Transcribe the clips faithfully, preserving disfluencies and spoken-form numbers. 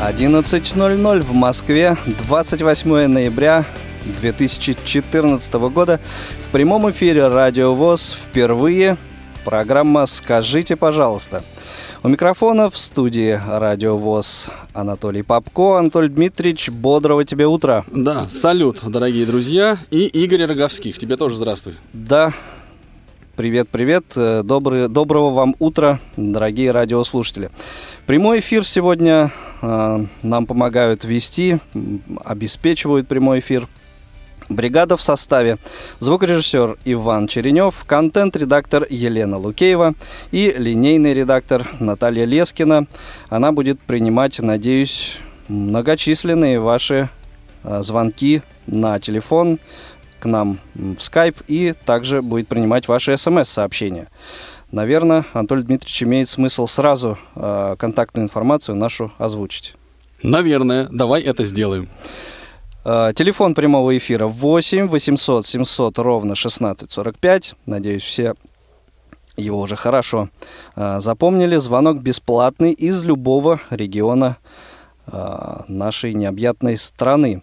одиннадцать ноль ноль в Москве, двадцать восьмое ноября две тысячи четырнадцатого года. В прямом эфире Радио ВОС впервые программа «Скажите, пожалуйста». У микрофона в студии Радио ВОС Анатолий Попко. Анатолий Дмитриевич, бодрого тебе утра. Да, салют, дорогие друзья. И Игорь Роговских, тебе тоже здравствуй. Да, привет-привет, доброго вам утра, дорогие радиослушатели. Прямой эфир сегодня э, нам помогают вести, обеспечивают прямой эфир. Бригада в составе: звукорежиссер Иван Черенев, контент-редактор Елена Лукеева и линейный редактор Наталья Лескина. Она будет принимать, надеюсь, многочисленные ваши э, звонки на телефон к нам в скайп и также будет принимать ваши смс-сообщения. Наверное, Анатолий Дмитриевич, имеет смысл сразу э, контактную информацию нашу озвучить. Наверное, давай это сделаем. Э, телефон прямого эфира восемь восемьсот семьсот ровно шестнадцать сорок пять. Надеюсь, все его уже хорошо э, запомнили. Звонок бесплатный из любого региона э, нашей необъятной страны.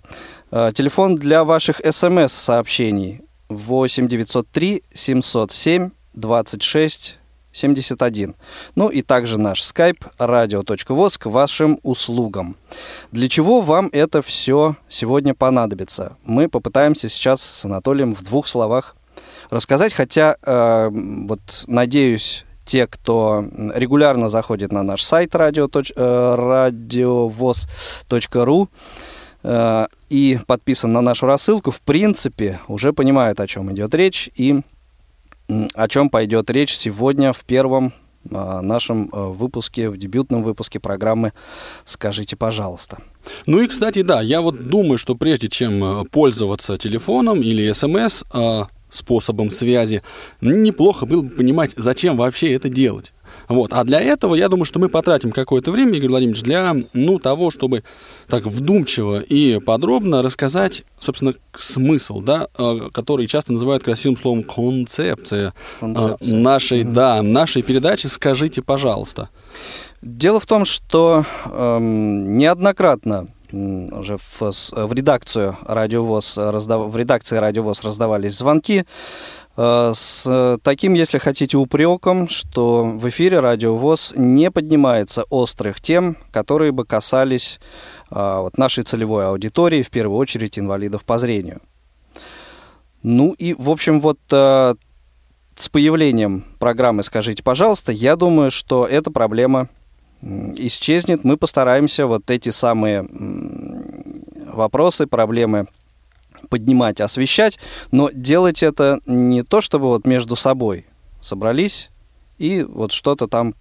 Телефон для ваших смс-сообщений восемь девятьсот три семьсот семь двадцать шесть семьдесят один. Ну и также наш скайп радио точка вос к вашим услугам. Для чего вам это все сегодня понадобится? Мы попытаемся сейчас с Анатолием в двух словах рассказать, хотя, э, вот, надеюсь, те, кто регулярно заходит на наш сайт радио точка вос точка ру, и подписан на нашу рассылку, в принципе, уже понимает, о чем идет речь и о чем пойдет речь сегодня в первом нашем выпуске, в дебютном выпуске программы «Скажите, пожалуйста». Ну и, кстати, да, я вот думаю, что прежде чем пользоваться телефоном или смс способом связи, неплохо было бы понимать, зачем вообще это делать. Вот. А для этого, я думаю, что мы потратим какое-то время, Игорь Владимирович, для ну, того, чтобы так вдумчиво и подробно рассказать, собственно, смысл, да, который часто называют красивым словом «концепция», концепция. Нашей, mm-hmm. да, нашей передачи «Скажите, пожалуйста». Дело в том, что эм, неоднократно уже в, в редакцию Радио ВОС раздав... в редакции Радио ВОС раздавались звонки э, с таким, если хотите, упреком, что в эфире Радио ВОС не поднимается острых тем, которые бы касались э, вот нашей целевой аудитории, в первую очередь инвалидов по зрению. Ну и, в общем, вот э, с появлением программы «Скажите, пожалуйста», я думаю, что эта проблема исчезнет. Мы постараемся вот эти самые вопросы, проблемы поднимать, освещать, но делать это не то, чтобы вот между собой собрались и вот что-то там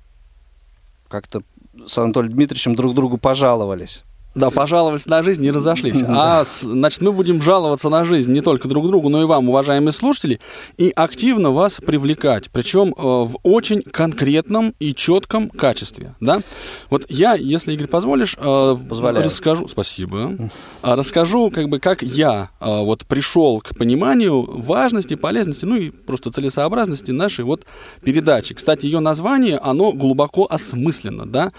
как-то с Анатолием Дмитриевичем друг другу пожаловались. Да, пожаловались на жизнь и разошлись. А, значит, мы будем жаловаться на жизнь не только друг другу, но и вам, уважаемые слушатели, и активно вас привлекать, причем в очень конкретном и четком качестве, да? Вот я, если, Игорь, позволишь, Позволяю. расскажу... Спасибо. Расскажу, как бы, как я вот пришел к пониманию важности, полезности, ну и просто целесообразности нашей вот передачи. Кстати, ее название, оно глубоко осмысленно, да?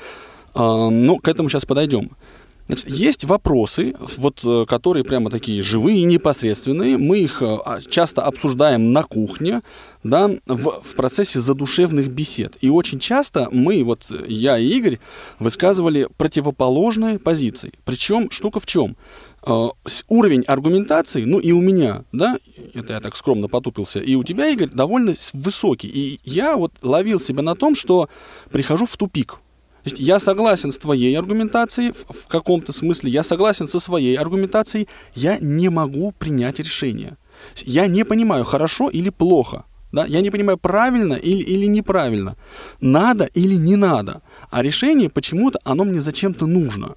Но к этому сейчас подойдем. Значит, есть вопросы, вот, которые прямо такие живые и непосредственные. Мы их часто обсуждаем на кухне, да, в, в процессе задушевных бесед. И очень часто мы, вот я и Игорь, высказывали противоположные позиции. Причем штука в чем? Уровень аргументации, ну и у меня, да, это я так скромно потупился, и у тебя, Игорь, довольно высокий. И я вот ловил себя на том, что прихожу в тупик. Я согласен с твоей аргументацией в каком-то смысле, я согласен со своей аргументацией, я не могу принять решение. Я не понимаю, хорошо или плохо. Да? Я не понимаю, правильно или, или неправильно, надо или не надо. А решение почему-то, оно мне зачем-то нужно.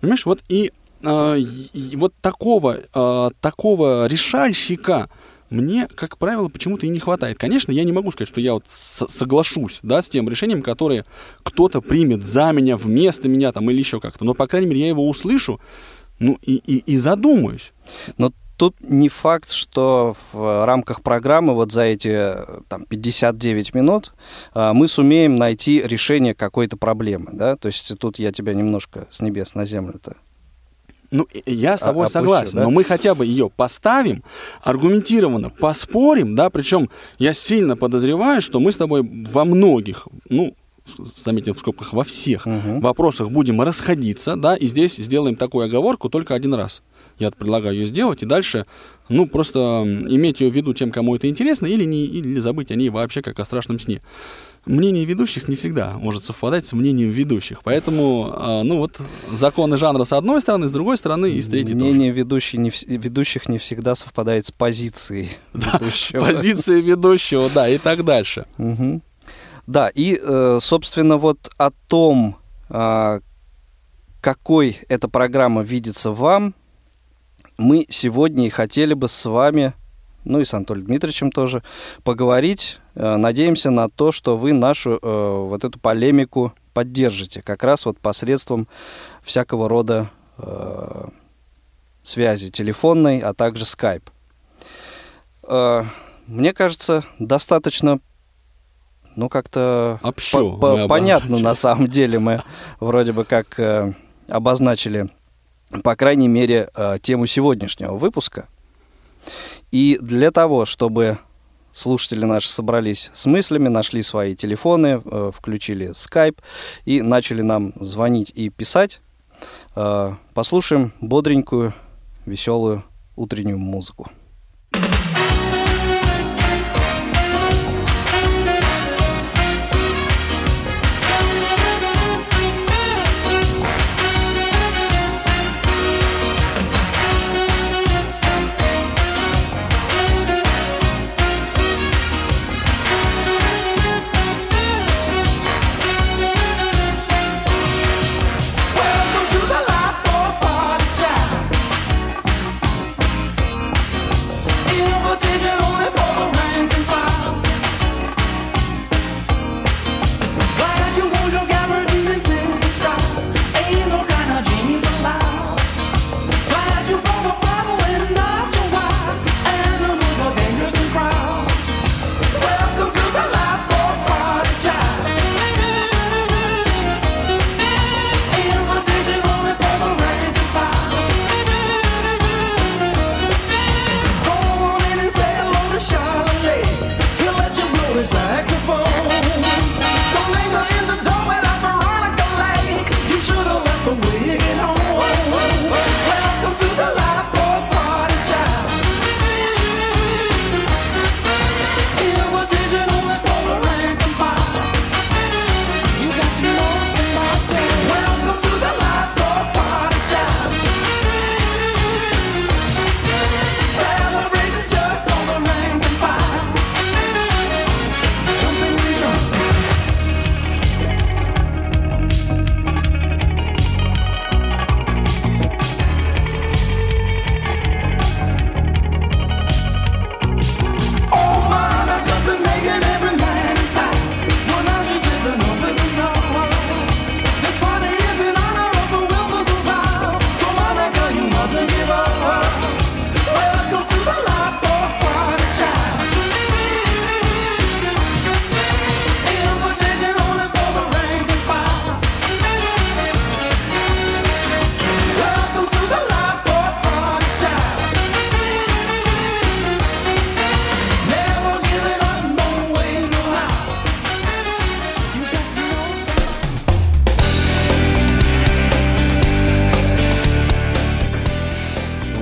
Понимаешь, вот и, э, и вот такого, э, такого решальщика мне, как правило, почему-то и не хватает. Конечно, я не могу сказать, что я вот с- соглашусь, да, с тем решением, которое кто-то примет за меня, вместо меня там, или еще как-то. Но, по крайней мере, я его услышу, ну, и, и, и задумаюсь. Но тут не факт, что в рамках программы вот за эти там, пятьдесят девять минут мы сумеем найти решение какой-то проблемы, да? То есть тут я тебя немножко с небес на землю-то... Ну, я с тобой Опущу, согласен, да? Но мы хотя бы ее поставим, аргументированно поспорим, да, причем я сильно подозреваю, что мы с тобой во многих, ну, заметим в скобках, во всех угу. вопросах будем расходиться, да, и здесь сделаем такую оговорку только один раз. Я предлагаю ее сделать, и дальше, ну, просто иметь ее в виду тем, кому это интересно, или, не, или забыть о ней вообще как о страшном сне. Мнение ведущих не всегда может совпадать с мнением ведущих. Поэтому, ну, вот законы жанра с одной стороны, с другой стороны и с третьей тоже. Мнение ведущих не, ведущих не всегда совпадает с позицией ведущего. Да, с позицией ведущего, да, и так дальше. Угу. Да, и, собственно, вот о том, какой эта программа видится вам, мы сегодня и хотели бы с вами, ну и с Анатолием Дмитриевичем тоже, поговорить. Надеемся на то, что вы нашу э, вот эту полемику поддержите, как раз вот посредством всякого рода э, связи телефонной, а также скайп. Э, мне кажется, достаточно... Ну, как-то по- по- понятно, на самом деле, мы вроде бы как э, обозначили, по крайней мере, э, тему сегодняшнего выпуска. И для того, чтобы слушатели наши собрались с мыслями, нашли свои телефоны, э, включили скайп и начали нам звонить и писать, э, послушаем бодренькую, веселую утреннюю музыку.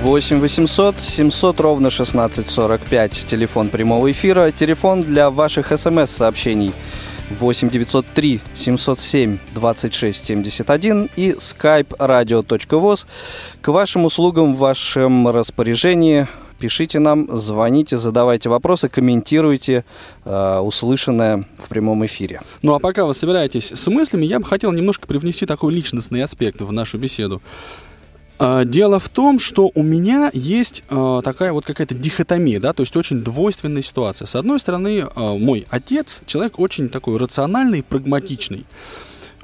восемь восемьсот семьсот ровно шестнадцать сорок пять. Телефон прямого эфира. Телефон для ваших смс-сообщений восемь девятьсот три семьсот семь двадцать шесть семьдесят один и skype radio.voz. К вашим услугам, в вашем распоряжении. пишите нам, звоните, задавайте вопросы, комментируйте э, услышанное в прямом эфире. Ну а пока вы собираетесь с мыслями, я бы хотел немножко привнести такой личностный аспект в нашу беседу. Дело в том, что у меня есть такая вот какая-то дихотомия, да, то есть очень двойственная ситуация. С одной стороны, мой отец, человек очень такой рациональный, прагматичный.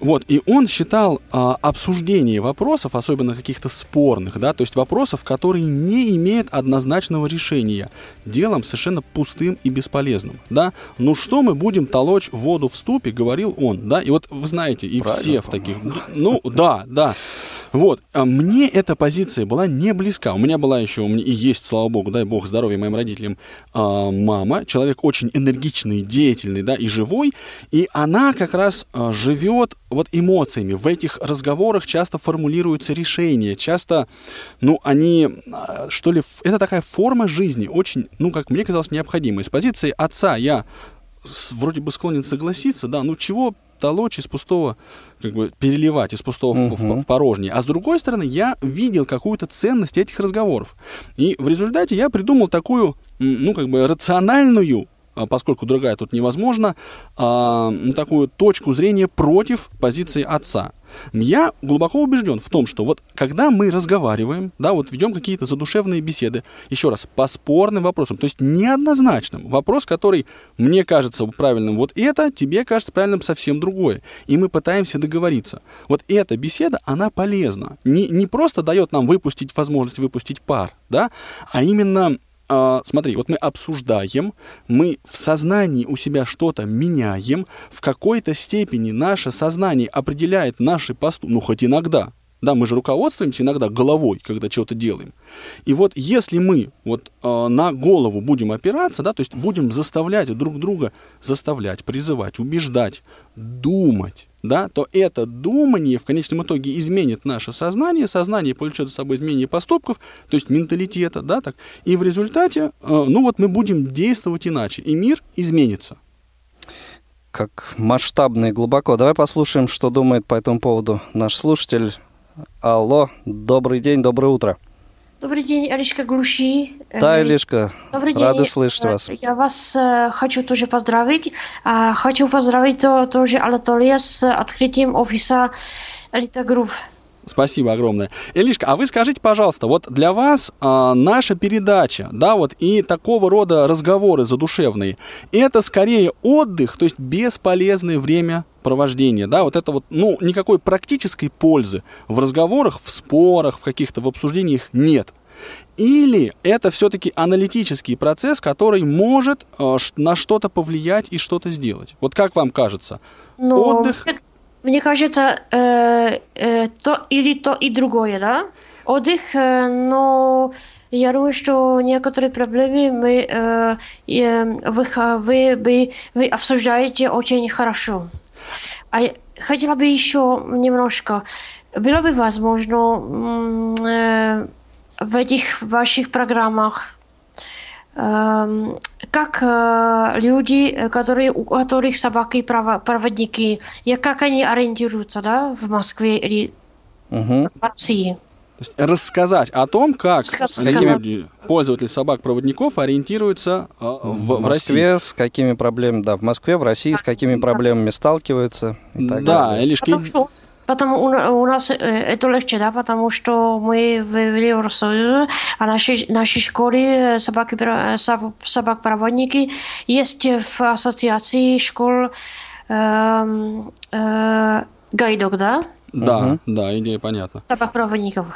Вот, и он считал а, обсуждение вопросов, особенно каких-то спорных, да, то есть вопросов, которые не имеют однозначного решения, делом совершенно пустым и бесполезным, да. Ну что мы будем толочь воду в ступе, говорил он, да, и вот вы знаете, и правильно, все в таких, ну да, да, вот, а мне эта позиция была не близка, у меня была еще, у меня и есть, слава богу, дай бог здоровья моим родителям, а, мама, человек очень энергичный, деятельный, да, и живой, и она как раз а, живет вот эмоциями. В этих разговорах часто формулируются решения, часто, ну, они, что ли, это такая форма жизни, очень, ну, как мне казалось, необходимая. С позиции отца я вроде бы склонен согласиться, да, ну, чего толочь из пустого, как бы переливать из пустого угу. в, в порожнее. А с другой стороны, я видел какую-то ценность этих разговоров. И в результате я придумал такую, ну, как бы рациональную, поскольку другая тут невозможна, а, такую точку зрения против позиции отца. Я глубоко убежден в том, что вот когда мы разговариваем, да, вот ведем какие-то задушевные беседы, еще раз, по спорным вопросам, то есть неоднозначным, вопрос, который мне кажется правильным вот это, тебе кажется правильным совсем другое, и мы пытаемся договориться. Вот эта беседа, она полезна. Не, не просто дает нам выпустить, возможность выпустить пар, да, а именно... Смотри, вот мы обсуждаем, мы в сознании у себя что-то меняем, в какой-то степени наше сознание определяет наши поступки, ну хоть иногда, да, мы же руководствуемся иногда головой, когда чего-то делаем. И вот если мы вот э, на голову будем опираться, да, то есть будем заставлять друг друга, заставлять, призывать, убеждать, думать, да, то это думание в конечном итоге изменит наше сознание, сознание повлечет за собой изменение поступков, то есть менталитета, да, так, и в результате, э, ну вот мы будем действовать иначе, и мир изменится. Как масштабно и глубоко. Давай послушаем, что думает по этому поводу наш слушатель. Алло, добрый день, доброе утро. Добрый день, Элишка Глуши. Да, Элишка, рада слышать вас. Я вас э, хочу тоже поздравить. Э, хочу поздравить то, тоже Анатолия с открытием офиса «Элита Групп». Спасибо огромное. Элишка, а вы скажите, пожалуйста, вот для вас э, наша передача, да, вот и такого рода разговоры задушевные, это скорее отдых, то есть бесполезное время провождения, да, вот это вот, ну, никакой практической пользы в разговорах, в спорах, в каких-то в обсуждениях нет. Или это все-таки аналитический процесс, который может э, на что-то повлиять и что-то сделать? Вот как вам кажется? Но... Отдых... Мне кажется, э, э, то или то и другое, да? Отдых, э, но я думаю, что некоторые проблемы мы, э, э, вы, вы, вы, вы обсуждаете очень хорошо. А я хотела бы еще немножко. Было бы возможно э, в этих ваших программах, как люди, которые, у которых собаки проводники, как они ориентируются, да, в Москве или угу. в России? То есть рассказать о том, как люди, пользователи собак-проводников ориентируются в, в Москве, России. С какими проблемами, да, в Москве, в России, с какими проблемами сталкиваются и так да, далее. Лишь... Потому у нас это легче, да, потому что мы в Евросоюзе, а наши, наши школы, собаки, собак-проводники есть в ассоциации школ э, э, гайдок, да? Да, угу. да, идея понятна. Собак-проводников.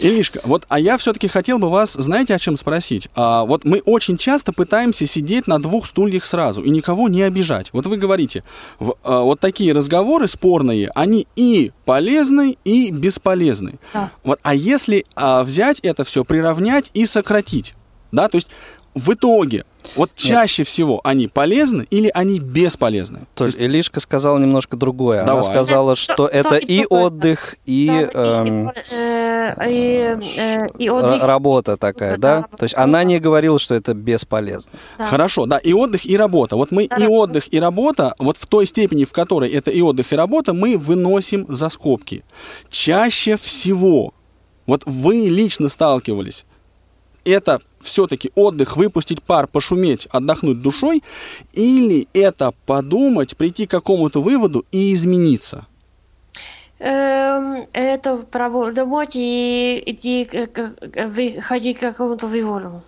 Элишка, вот, а я все-таки хотел бы вас, знаете, о чем спросить? А, вот мы очень часто пытаемся сидеть на двух стульях сразу и никого не обижать. Вот вы говорите, в, а, вот такие разговоры спорные, они и полезны, и бесполезны. Да. Вот, а если а, взять это все, приравнять и сократить, да, то есть в итоге, вот чаще Нет. всего они полезны или они бесполезны? То, То есть Элишка сказала немножко другое. Давай. Она сказала, что это и отдых, и работа такая, да? То есть она не говорила, что это бесполезно. Да. Хорошо, да, и отдых, и работа. Вот мы да, и да. отдых, и работа, вот в той степени, в которой это и отдых, и работа, мы выносим за скобки. Чаще всего, вот вы лично сталкивались... это все-таки отдых, выпустить пар, пошуметь, отдохнуть душой, или это подумать, прийти к какому-то выводу и измениться? Это подумать и идти, выходить к какому-то выводу.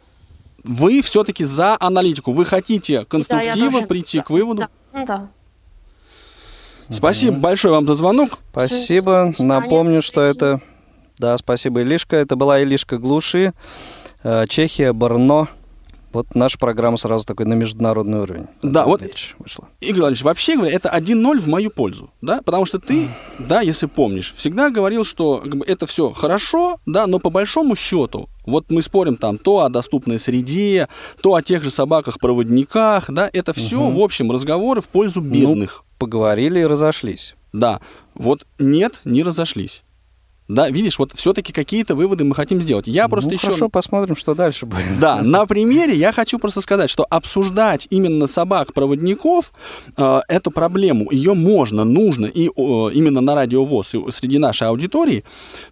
Вы все-таки за аналитику. Вы хотите конструктивно, да, тоже... прийти, да, к выводу? Да, да. Спасибо, угу, большое вам за звонок. Спасибо. Напомню, что это... Да, спасибо, Элишка. Это была Элишка Глуши, Чехия, Брно. Вот наша программа сразу такой на международный уровень. Да, вот, вышла. Игорь Владимирович, вообще говоря, это один ноль в мою пользу, да, потому что ты, да, если помнишь, всегда говорил, что как бы, это все хорошо, да, но по большому счету, вот мы спорим там то о доступной среде, то о тех же собаках-проводниках, да, это все, угу, в общем, разговоры в пользу бедных. Ну, поговорили и разошлись. Да, вот нет, не разошлись. Да, видишь, вот все-таки какие-то выводы мы хотим сделать. Я ну, просто еще... хорошо, посмотрим, что дальше будет. Да, на примере я хочу просто сказать, что обсуждать именно собак-проводников, э, эту проблему, ее можно, нужно, и э, именно на Радио ВОС, и среди нашей аудитории,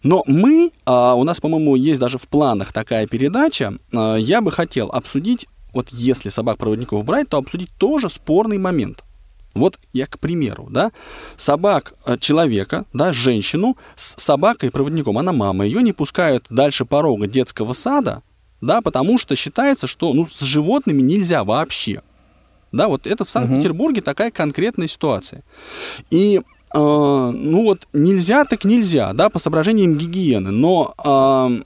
но мы, э, у нас, по-моему, есть даже в планах такая передача, э, я бы хотел обсудить, вот если собак-проводников брать, то обсудить тоже спорный момент. Вот я, к примеру, да, собак человека, да, женщину с собакой-проводником, она мама, ее не пускают дальше порога детского сада, да, потому что считается, что, ну, с животными нельзя вообще. Да, вот это в Санкт-Петербурге такая конкретная ситуация. И, э, ну, вот нельзя так нельзя, да, по соображениям гигиены, но... Э,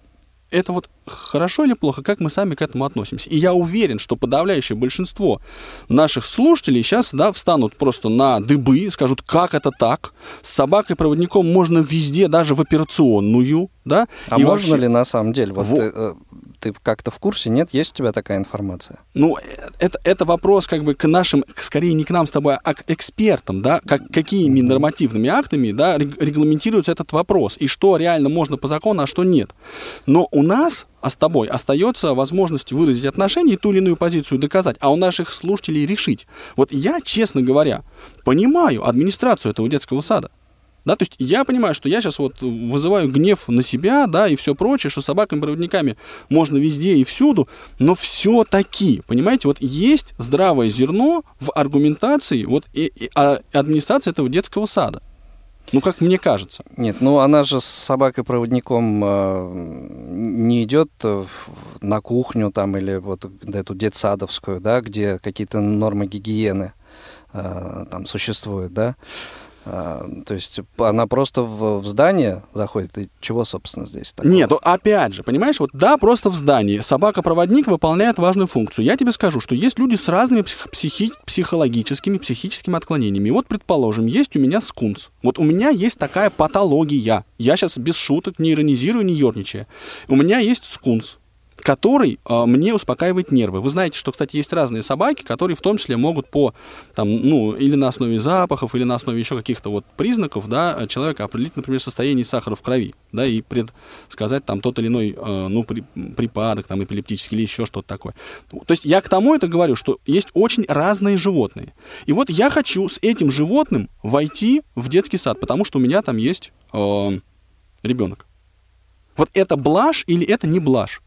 это вот хорошо или плохо, как мы сами к этому относимся. И я уверен, что подавляющее большинство наших слушателей сейчас, да, встанут просто на дыбы, скажут, как это так? С собакой-проводником можно везде, даже в операционную. Да? А и можно вообще... ли на самом деле? Вот, вот. Ты, ты как-то в курсе? Нет? Есть у тебя такая информация? Ну, это, это вопрос как бы к нашим, скорее не к нам с тобой, а к экспертам, да, как, какими нормативными актами, да, регламентируется этот вопрос, и что реально можно по закону, а что нет. Но у нас, а с тобой, остается возможность выразить отношения и ту или иную позицию доказать, а у наших слушателей решить. Вот я, честно говоря, понимаю администрацию этого детского сада. Да, то есть я понимаю, что я сейчас вот вызываю гнев на себя, да, и все прочее, что собаками-проводниками можно везде и всюду, но все-таки, понимаете, вот есть здравое зерно в аргументации вот и, и, а, администрации этого детского сада. Ну, как мне кажется. Нет, ну она же с собакой-проводником э, не идет на кухню там или вот эту детсадовскую, да, где какие-то нормы гигиены э, там существуют, да. То есть она просто в, в здание заходит, и чего, собственно, здесь такого? Нет, опять же, понимаешь, вот да, просто в здании собака-проводник выполняет важную функцию. Я тебе скажу, что есть люди с разными психи- психологическими, психическими отклонениями. И вот, предположим, есть у меня скунс. Вот у меня есть такая патология. Я сейчас без шуток, не иронизирую, не ерничаю. У меня есть скунс, который э, мне успокаивает нервы. Вы знаете, что, кстати, есть разные собаки, которые в том числе могут по, там, ну, или на основе запахов, или на основе еще каких-то вот признаков, да, человека определить, например, состояние сахара в крови, да, и предсказать там тот или иной, э, ну, при, припадок, там, эпилептический или еще что-то такое. То есть я к тому это говорю, что есть очень разные животные. И вот я хочу с этим животным войти в детский сад, потому что у меня там есть э, ребенок. Вот это блажь или это не блажь?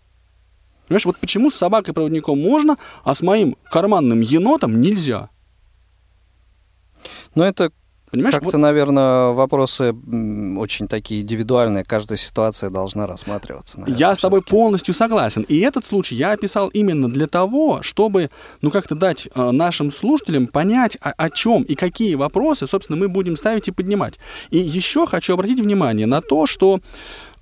Понимаешь, вот почему с собакой-проводником можно, а с моим карманным енотом нельзя? Ну, это, понимаешь, как-то, вот... наверное, вопросы очень такие индивидуальные. Каждая ситуация должна рассматриваться. Наверное, я с тобой полностью согласен. И этот случай я описал именно для того, чтобы, ну, как-то дать э, нашим слушателям понять, о, о чем и какие вопросы, собственно, мы будем ставить и поднимать. И еще хочу обратить внимание на то, что...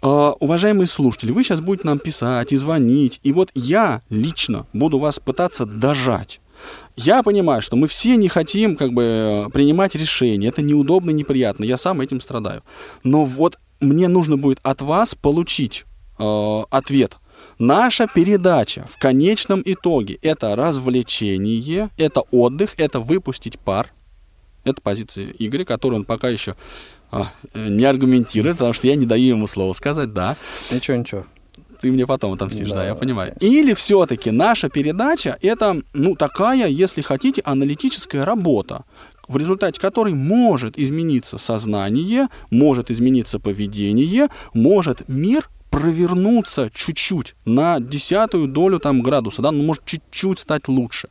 Uh, уважаемые слушатели, вы сейчас будете нам писать и звонить, и вот я лично буду вас пытаться дожать. Я понимаю, что мы все не хотим как бы принимать решения, это неудобно, неприятно, я сам этим страдаю. Но вот мне нужно будет от вас получить uh, ответ. Наша передача в конечном итоге — это развлечение, это отдых, это выпустить пар. Это позиция Игоря, которую он пока еще... не аргументирует, потому что я не даю ему слова сказать, да. Ничего, ничего. Ты мне потом отомстишь, да, да, я понимаю. Или все-таки наша передача — это, ну, такая, если хотите, аналитическая работа, в результате которой может измениться сознание, может измениться поведение, может мир провернуться чуть-чуть на десятую долю там градуса, да, ну, может чуть-чуть стать лучше.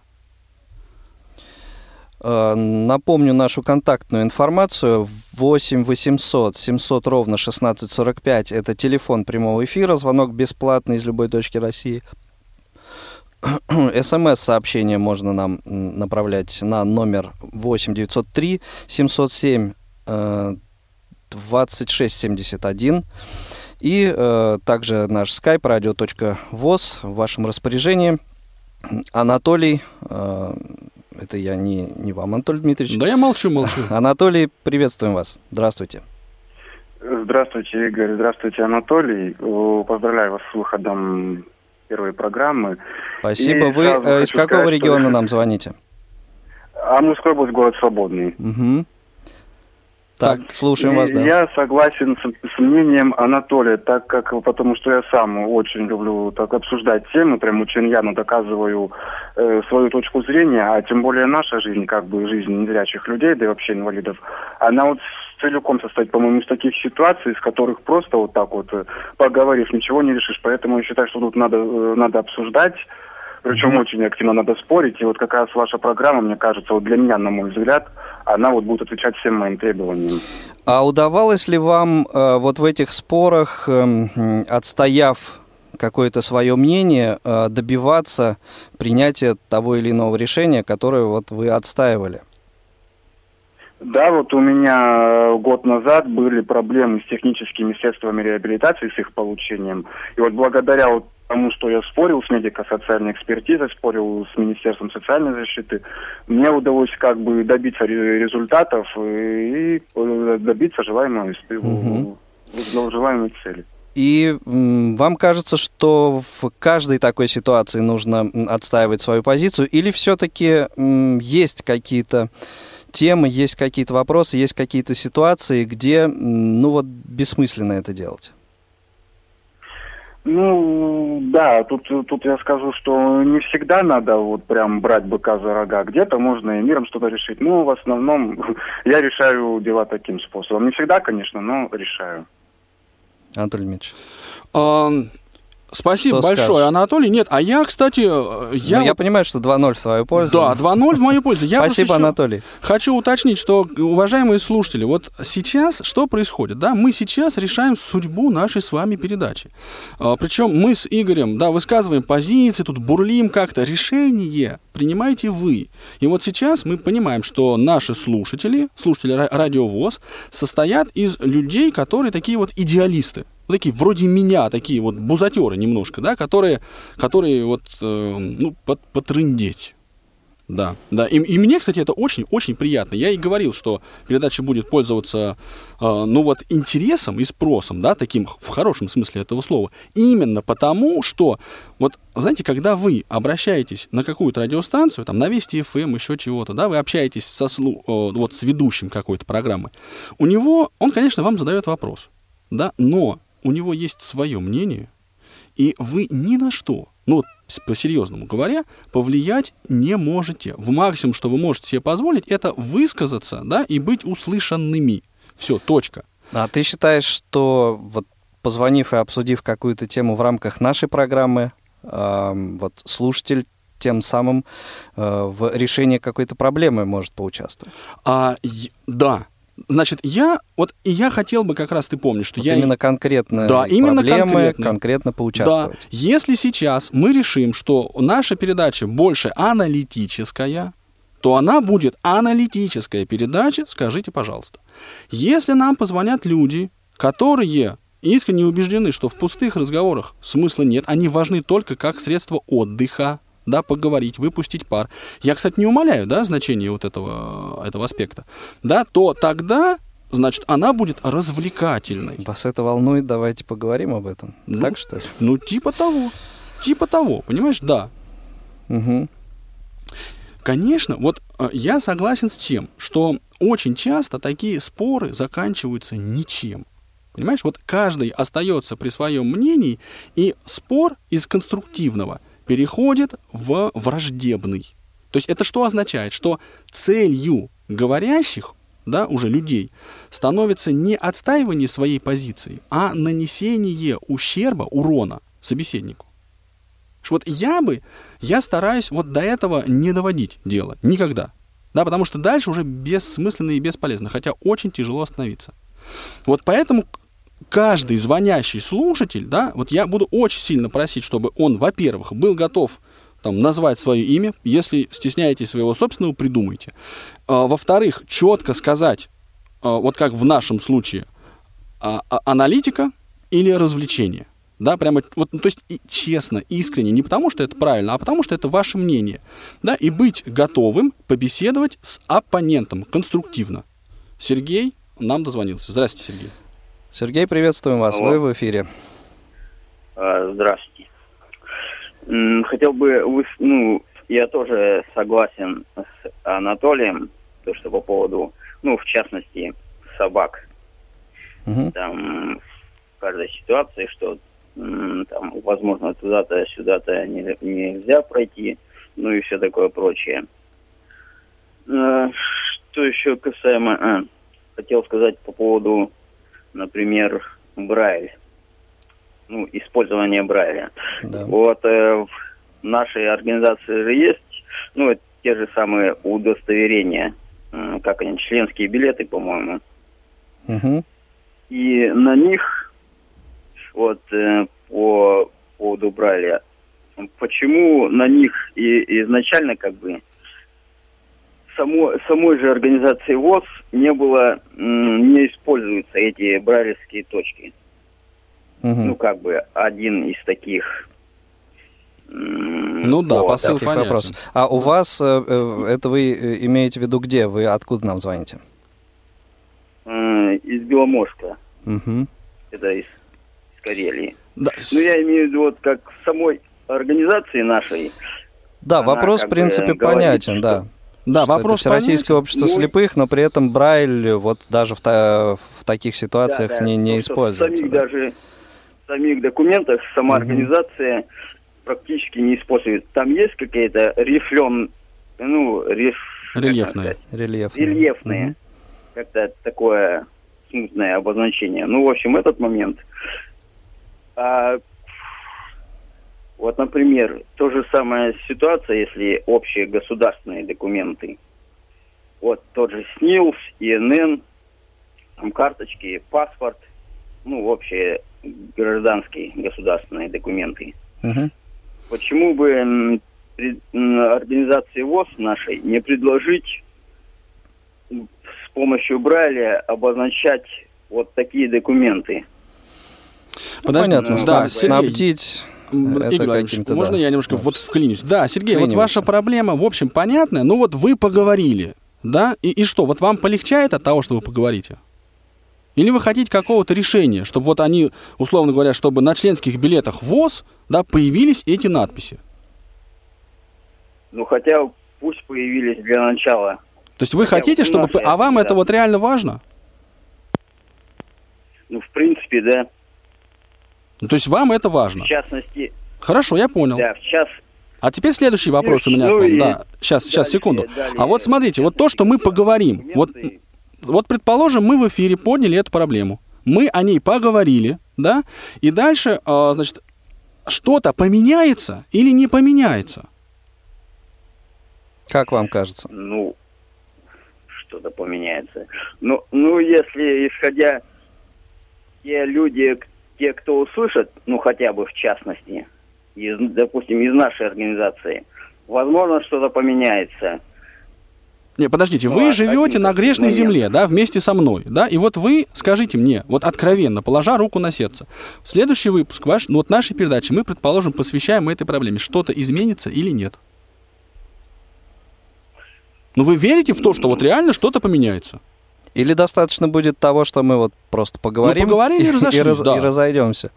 Напомню нашу контактную информацию. восемь восемьсот семьсот ровно шестнадцать сорок пять. Это телефон прямого эфира. Звонок бесплатный из любой точки России. СМС-сообщение можно нам направлять на номер восемь девятьсот три семьсот семь двадцать шесть семьдесят один. И э, также наш скайп радио точка вос в вашем распоряжении. Анатолий... Э, Это я не, не вам, Анатолий Дмитриевич. Да я молчу, молчу. Анатолий, приветствуем вас. Здравствуйте. Здравствуйте, Игорь. Здравствуйте, Анатолий. Поздравляю вас с выходом первой программы. Спасибо. И вы из сказать, какого региона что... нам звоните? Амурская область, город Свободный. Угу. Так, слушаем и вас, да. Я согласен с, с мнением Анатолия, так как, потому что я сам очень люблю так обсуждать темы, прям очень явно доказываю э, свою точку зрения, а тем более наша жизнь, как бы жизнь незрячих людей, да и вообще инвалидов, она вот целиком состоит, по-моему, из таких ситуаций, из которых просто вот так вот, поговорив, ничего не решишь, поэтому я считаю, что тут надо, надо обсуждать. Причем очень активно надо спорить, и вот как раз ваша программа, мне кажется, вот для меня, на мой взгляд, она вот будет отвечать всем моим требованиям. А удавалось ли вам э, вот в этих спорах, э, отстояв какое-то свое мнение, э, добиваться принятия того или иного решения, которое вот вы отстаивали? Да, вот у меня год назад были проблемы с техническими средствами реабилитации, с их получением, и вот благодаря вот потому что я спорил с медико-социальной экспертизой, спорил с Министерством социальной защиты, мне удалось как бы добиться результатов и добиться желаемой, угу. желаемой цели. И вам кажется, что в каждой такой ситуации нужно отстаивать свою позицию, или все-таки есть какие-то темы, есть какие-то вопросы, есть какие-то ситуации, где, ну вот, бессмысленно это делать? Ну, да, тут, тут я скажу, что не всегда надо вот прям брать быка за рога. Где-то можно и миром что-то решить. Ну, в основном я решаю дела таким способом. Не всегда, конечно, но решаю. Анатолий Дмитриевич. Um... Спасибо что большое, скажешь? Анатолий. Нет, а я, кстати... Я, ну, я понимаю, что два ноль в свою пользу. Да, два ноль в мою пользу. Я Спасибо, Анатолий. Хочу уточнить, что, уважаемые слушатели, вот сейчас что происходит? Да, мы сейчас решаем судьбу нашей с вами передачи. А, причем мы с Игорем, да, высказываем позиции, тут бурлим как-то. Решение принимаете вы. И вот сейчас мы понимаем, что наши слушатели, слушатели Радио ВОС, состоят из людей, которые такие вот идеалисты. Такие вроде меня, такие вот бузатеры немножко, да, которые, которые вот, э, ну, под, потрындеть. Да, да. И, и мне, кстати, это очень-очень приятно. Я и говорил, что передача будет пользоваться, э, ну, вот, интересом и спросом, да, таким в хорошем смысле этого слова. Именно потому, что, вот, знаете, когда вы обращаетесь на какую-то радиостанцию, там, на Вести эф эм, еще чего-то, да, вы общаетесь со, э, вот, с ведущим какой-то программы, у него, он, конечно, вам задает вопрос, да, но... У него есть свое мнение, и вы ни на что, ну, по-серьезному говоря, повлиять не можете. В максимум, что вы можете себе позволить, это высказаться, да, и быть услышанными. Все, точка. А ты считаешь, что вот позвонив и обсудив какую-то тему в рамках нашей программы, э, вот слушатель тем самым э, в решении какой-то проблемы может поучаствовать? А, да. Значит, я, вот, и я хотел бы, как раз ты помнишь, что вот я... Именно конкретные да, проблемы, именно конкретно, конкретно поучаствовать. Да, если сейчас мы решим, что наша передача больше аналитическая, то она будет аналитическая передача, скажите, пожалуйста. Если нам позвонят люди, которые искренне убеждены, что в пустых разговорах смысла нет, они важны только как средство отдыха, да, поговорить, выпустить пар. Я, кстати, не умаляю, да, значение вот этого, этого аспекта, да, то тогда, значит, она будет развлекательной. Вас это волнует, давайте поговорим об этом. Ну, так что ли? Ну, типа того. Типа того, понимаешь, да. Угу. Конечно, вот я согласен с тем, что очень часто такие споры заканчиваются ничем. Понимаешь, вот каждый остается при своем мнении, и спор из конструктивного переходит в враждебный. То есть это что означает? Что целью говорящих да, уже людей, становится не отстаивание своей позиции, а нанесение ущерба, урона собеседнику. Вот я бы, я стараюсь вот до этого не доводить дело, никогда, да, потому что дальше уже бессмысленно и бесполезно, хотя очень тяжело остановиться. Вот поэтому каждый звонящий слушатель, да, вот я буду очень сильно просить, чтобы он, во-первых, был готов там назвать свое имя, если стесняетесь своего собственного, придумайте. Во-вторых, четко сказать, вот как в нашем случае, аналитика или развлечение. Да, прямо, вот, ну, то есть и честно, искренне, не потому что это правильно, а потому что это ваше мнение. Да, и быть готовым побеседовать с оппонентом конструктивно. Сергей нам дозвонился. Здравствуйте, Сергей. Сергей, приветствуем вас. Алло. Вы в эфире. Здравствуйте. Хотел бы, ну, я тоже согласен с Анатолием, то, что по поводу, ну, в частности, собак. Угу. Там в каждой ситуации, что там, возможно, туда-то, сюда-то нельзя пройти, ну и все такое прочее. Что еще касаемо... А, хотел сказать по поводу, например, Брайль. Ну, использование Брайля. Да. Вот в нашей организации же есть, ну, те же самые удостоверения, как они, членские билеты, по-моему. Угу. И на них... Вот э, по поводу Брайля. Почему на них и изначально как бы само, самой же организации ВОС не было, м, не используются эти брайлевские точки? Угу. Ну как бы один из таких. М, ну да, вот, посыл понятен. А у вас э, это вы имеете в виду где? Вы откуда нам звоните? Э, из Беломорска. Угу. Это из Карелии. Да. Ну, я имею в виду, вот как в самой организации нашей. Да, вопрос, в принципе, понятен, говорит, да. Что... Да, что вопрос понятен. Всероссийское общество ну... слепых, но при этом Брайль вот даже в, та... в таких ситуациях да, да. не, не используется. В самих, да. даже, в самих документах сама угу. организация практически не использует. Там есть какие-то рифлен... Ну, риф... Рельефные. Рельефные. Рельефные. Угу. Как-то такое смутное обозначение. Ну, в общем, этот момент... А, вот, например, то же самое ситуация, если общие государственные документы. Вот тот же СНИЛС, И Н Н, там карточки, паспорт, ну, общие гражданские государственные документы. Uh-huh. Почему бы организации ВОС нашей не предложить с помощью Брайля обозначать вот такие документы? Подожди, понятно, да, снабдить это каким-то... Можно да. я немножко вот вклинюсь? Да, Сергей, Вклиниваемся. Вот ваша проблема, в общем, понятная, но вот вы поговорили, да, и, и что, вот вам полегчает от того, что вы поговорите? Или вы хотите какого-то решения, чтобы вот они, условно говоря, чтобы на членских билетах ВОС, да, появились эти надписи? Ну, хотя пусть появились для начала. То есть вы хотя хотите, чтобы... А вам да. это вот реально важно? Ну, в принципе, да. Ну, то есть вам это важно. В частности. Хорошо, я понял. Да, в час... А теперь следующий вопрос ну, у меня ну, к вам. Да, сейчас, далее, сейчас, секунду. Далее, а вот смотрите, вот то, что мы поговорим. Вот, вот, предположим, мы в эфире подняли эту проблему. Мы о ней поговорили, да? И дальше, а, значит, что-то поменяется или не поменяется? Как вам кажется? Ну, что-то поменяется. Ну, ну если, исходя, те люди... Те, кто услышит, ну хотя бы в частности, из, допустим, из нашей организации, возможно, что-то поменяется. Не, подождите, ну, вы а живете на грешной момент. земле, да, вместе со мной, да, и вот вы скажите мне, вот откровенно, положа руку на сердце, следующий выпуск ваш, ну вот нашей передачи мы, предположим, посвящаем этой проблеме, что-то изменится или нет? Ну вы верите в то, что вот реально что-то поменяется? Или достаточно будет того, что мы вот просто поговорим, ну, поговорили, и, разошлись, и, раз, да. и разойдемся?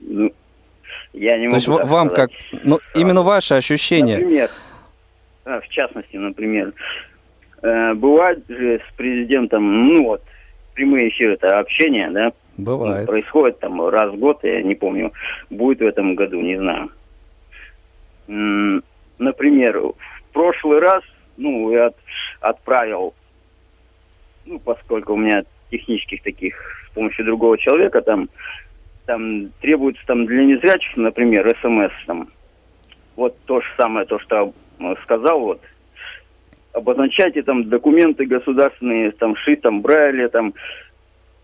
Ну, я не могу. То есть вам сказать. Как, ну, именно ваши ощущения? Например, в частности, например, бывает же с президентом, ну вот, прямые эфиры-то общения, да? Бывает. Происходит там раз в год, я не помню, будет в этом году, не знаю. Например, в прошлый раз ну, и от, отправил, ну, поскольку у меня технических таких, с помощью другого человека, там, там требуется там для незрячих, например, СМС, там, вот то же самое, то, что сказал, вот, обозначайте там документы государственные, там, шрифтом Брайля, там,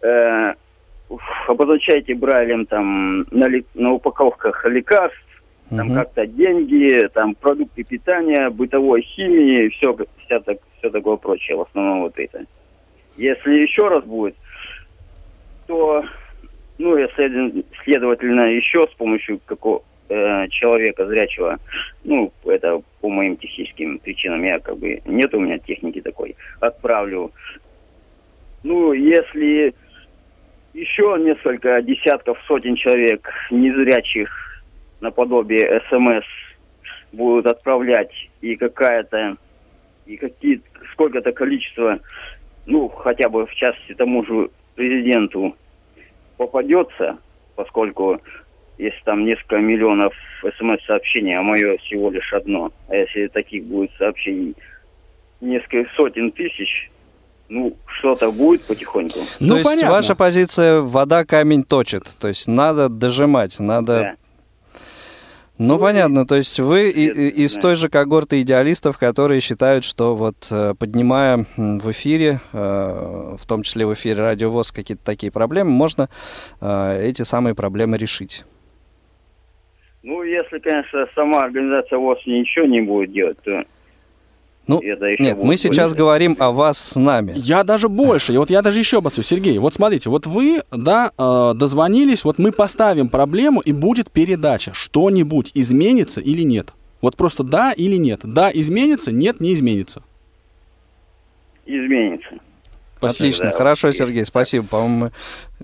э, обозначайте Брайлем, там, на, ли, на упаковках лекарств, угу. там, как-то деньги, там, продукты питания, бытовой химии, все, вся так, все такое прочее, в основном вот это. Если еще раз будет, то, ну, если, следовательно, еще с помощью какого э, человека зрячего, ну, это по моим техническим причинам, я как бы, нет у меня техники такой, отправлю. Ну, если еще несколько десятков, сотен человек незрячих наподобие СМС будут отправлять и какая-то, и какие, сколько-то количество, ну, хотя бы в частности тому же президенту попадется, поскольку если там несколько миллионов СМС-сообщений, а мое всего лишь одно, а если таких будет сообщений несколько сотен тысяч, ну, что-то будет потихоньку. Ну, то есть понятно. Ваша позиция «вода камень точит», то есть надо дожимать, надо... Да. Ну, ну, понятно, то есть вы и, и, из той же когорты идеалистов, которые считают, что вот поднимая в эфире, в том числе в эфире Радио ВОС, какие-то такие проблемы, можно эти самые проблемы решить. Ну, если, конечно, сама организация ВОС ничего не будет делать, то... Ну, нет, мы сейчас более... говорим о вас с нами. Я даже больше, и вот я даже еще обострю. Сергей, вот смотрите, вот вы, да, дозвонились, вот мы поставим проблему, и будет передача. Что-нибудь изменится или нет? Вот просто да или нет? Да, изменится, нет, не изменится. Изменится. Отлично, да, хорошо, окей. Сергей, спасибо. По-моему, мы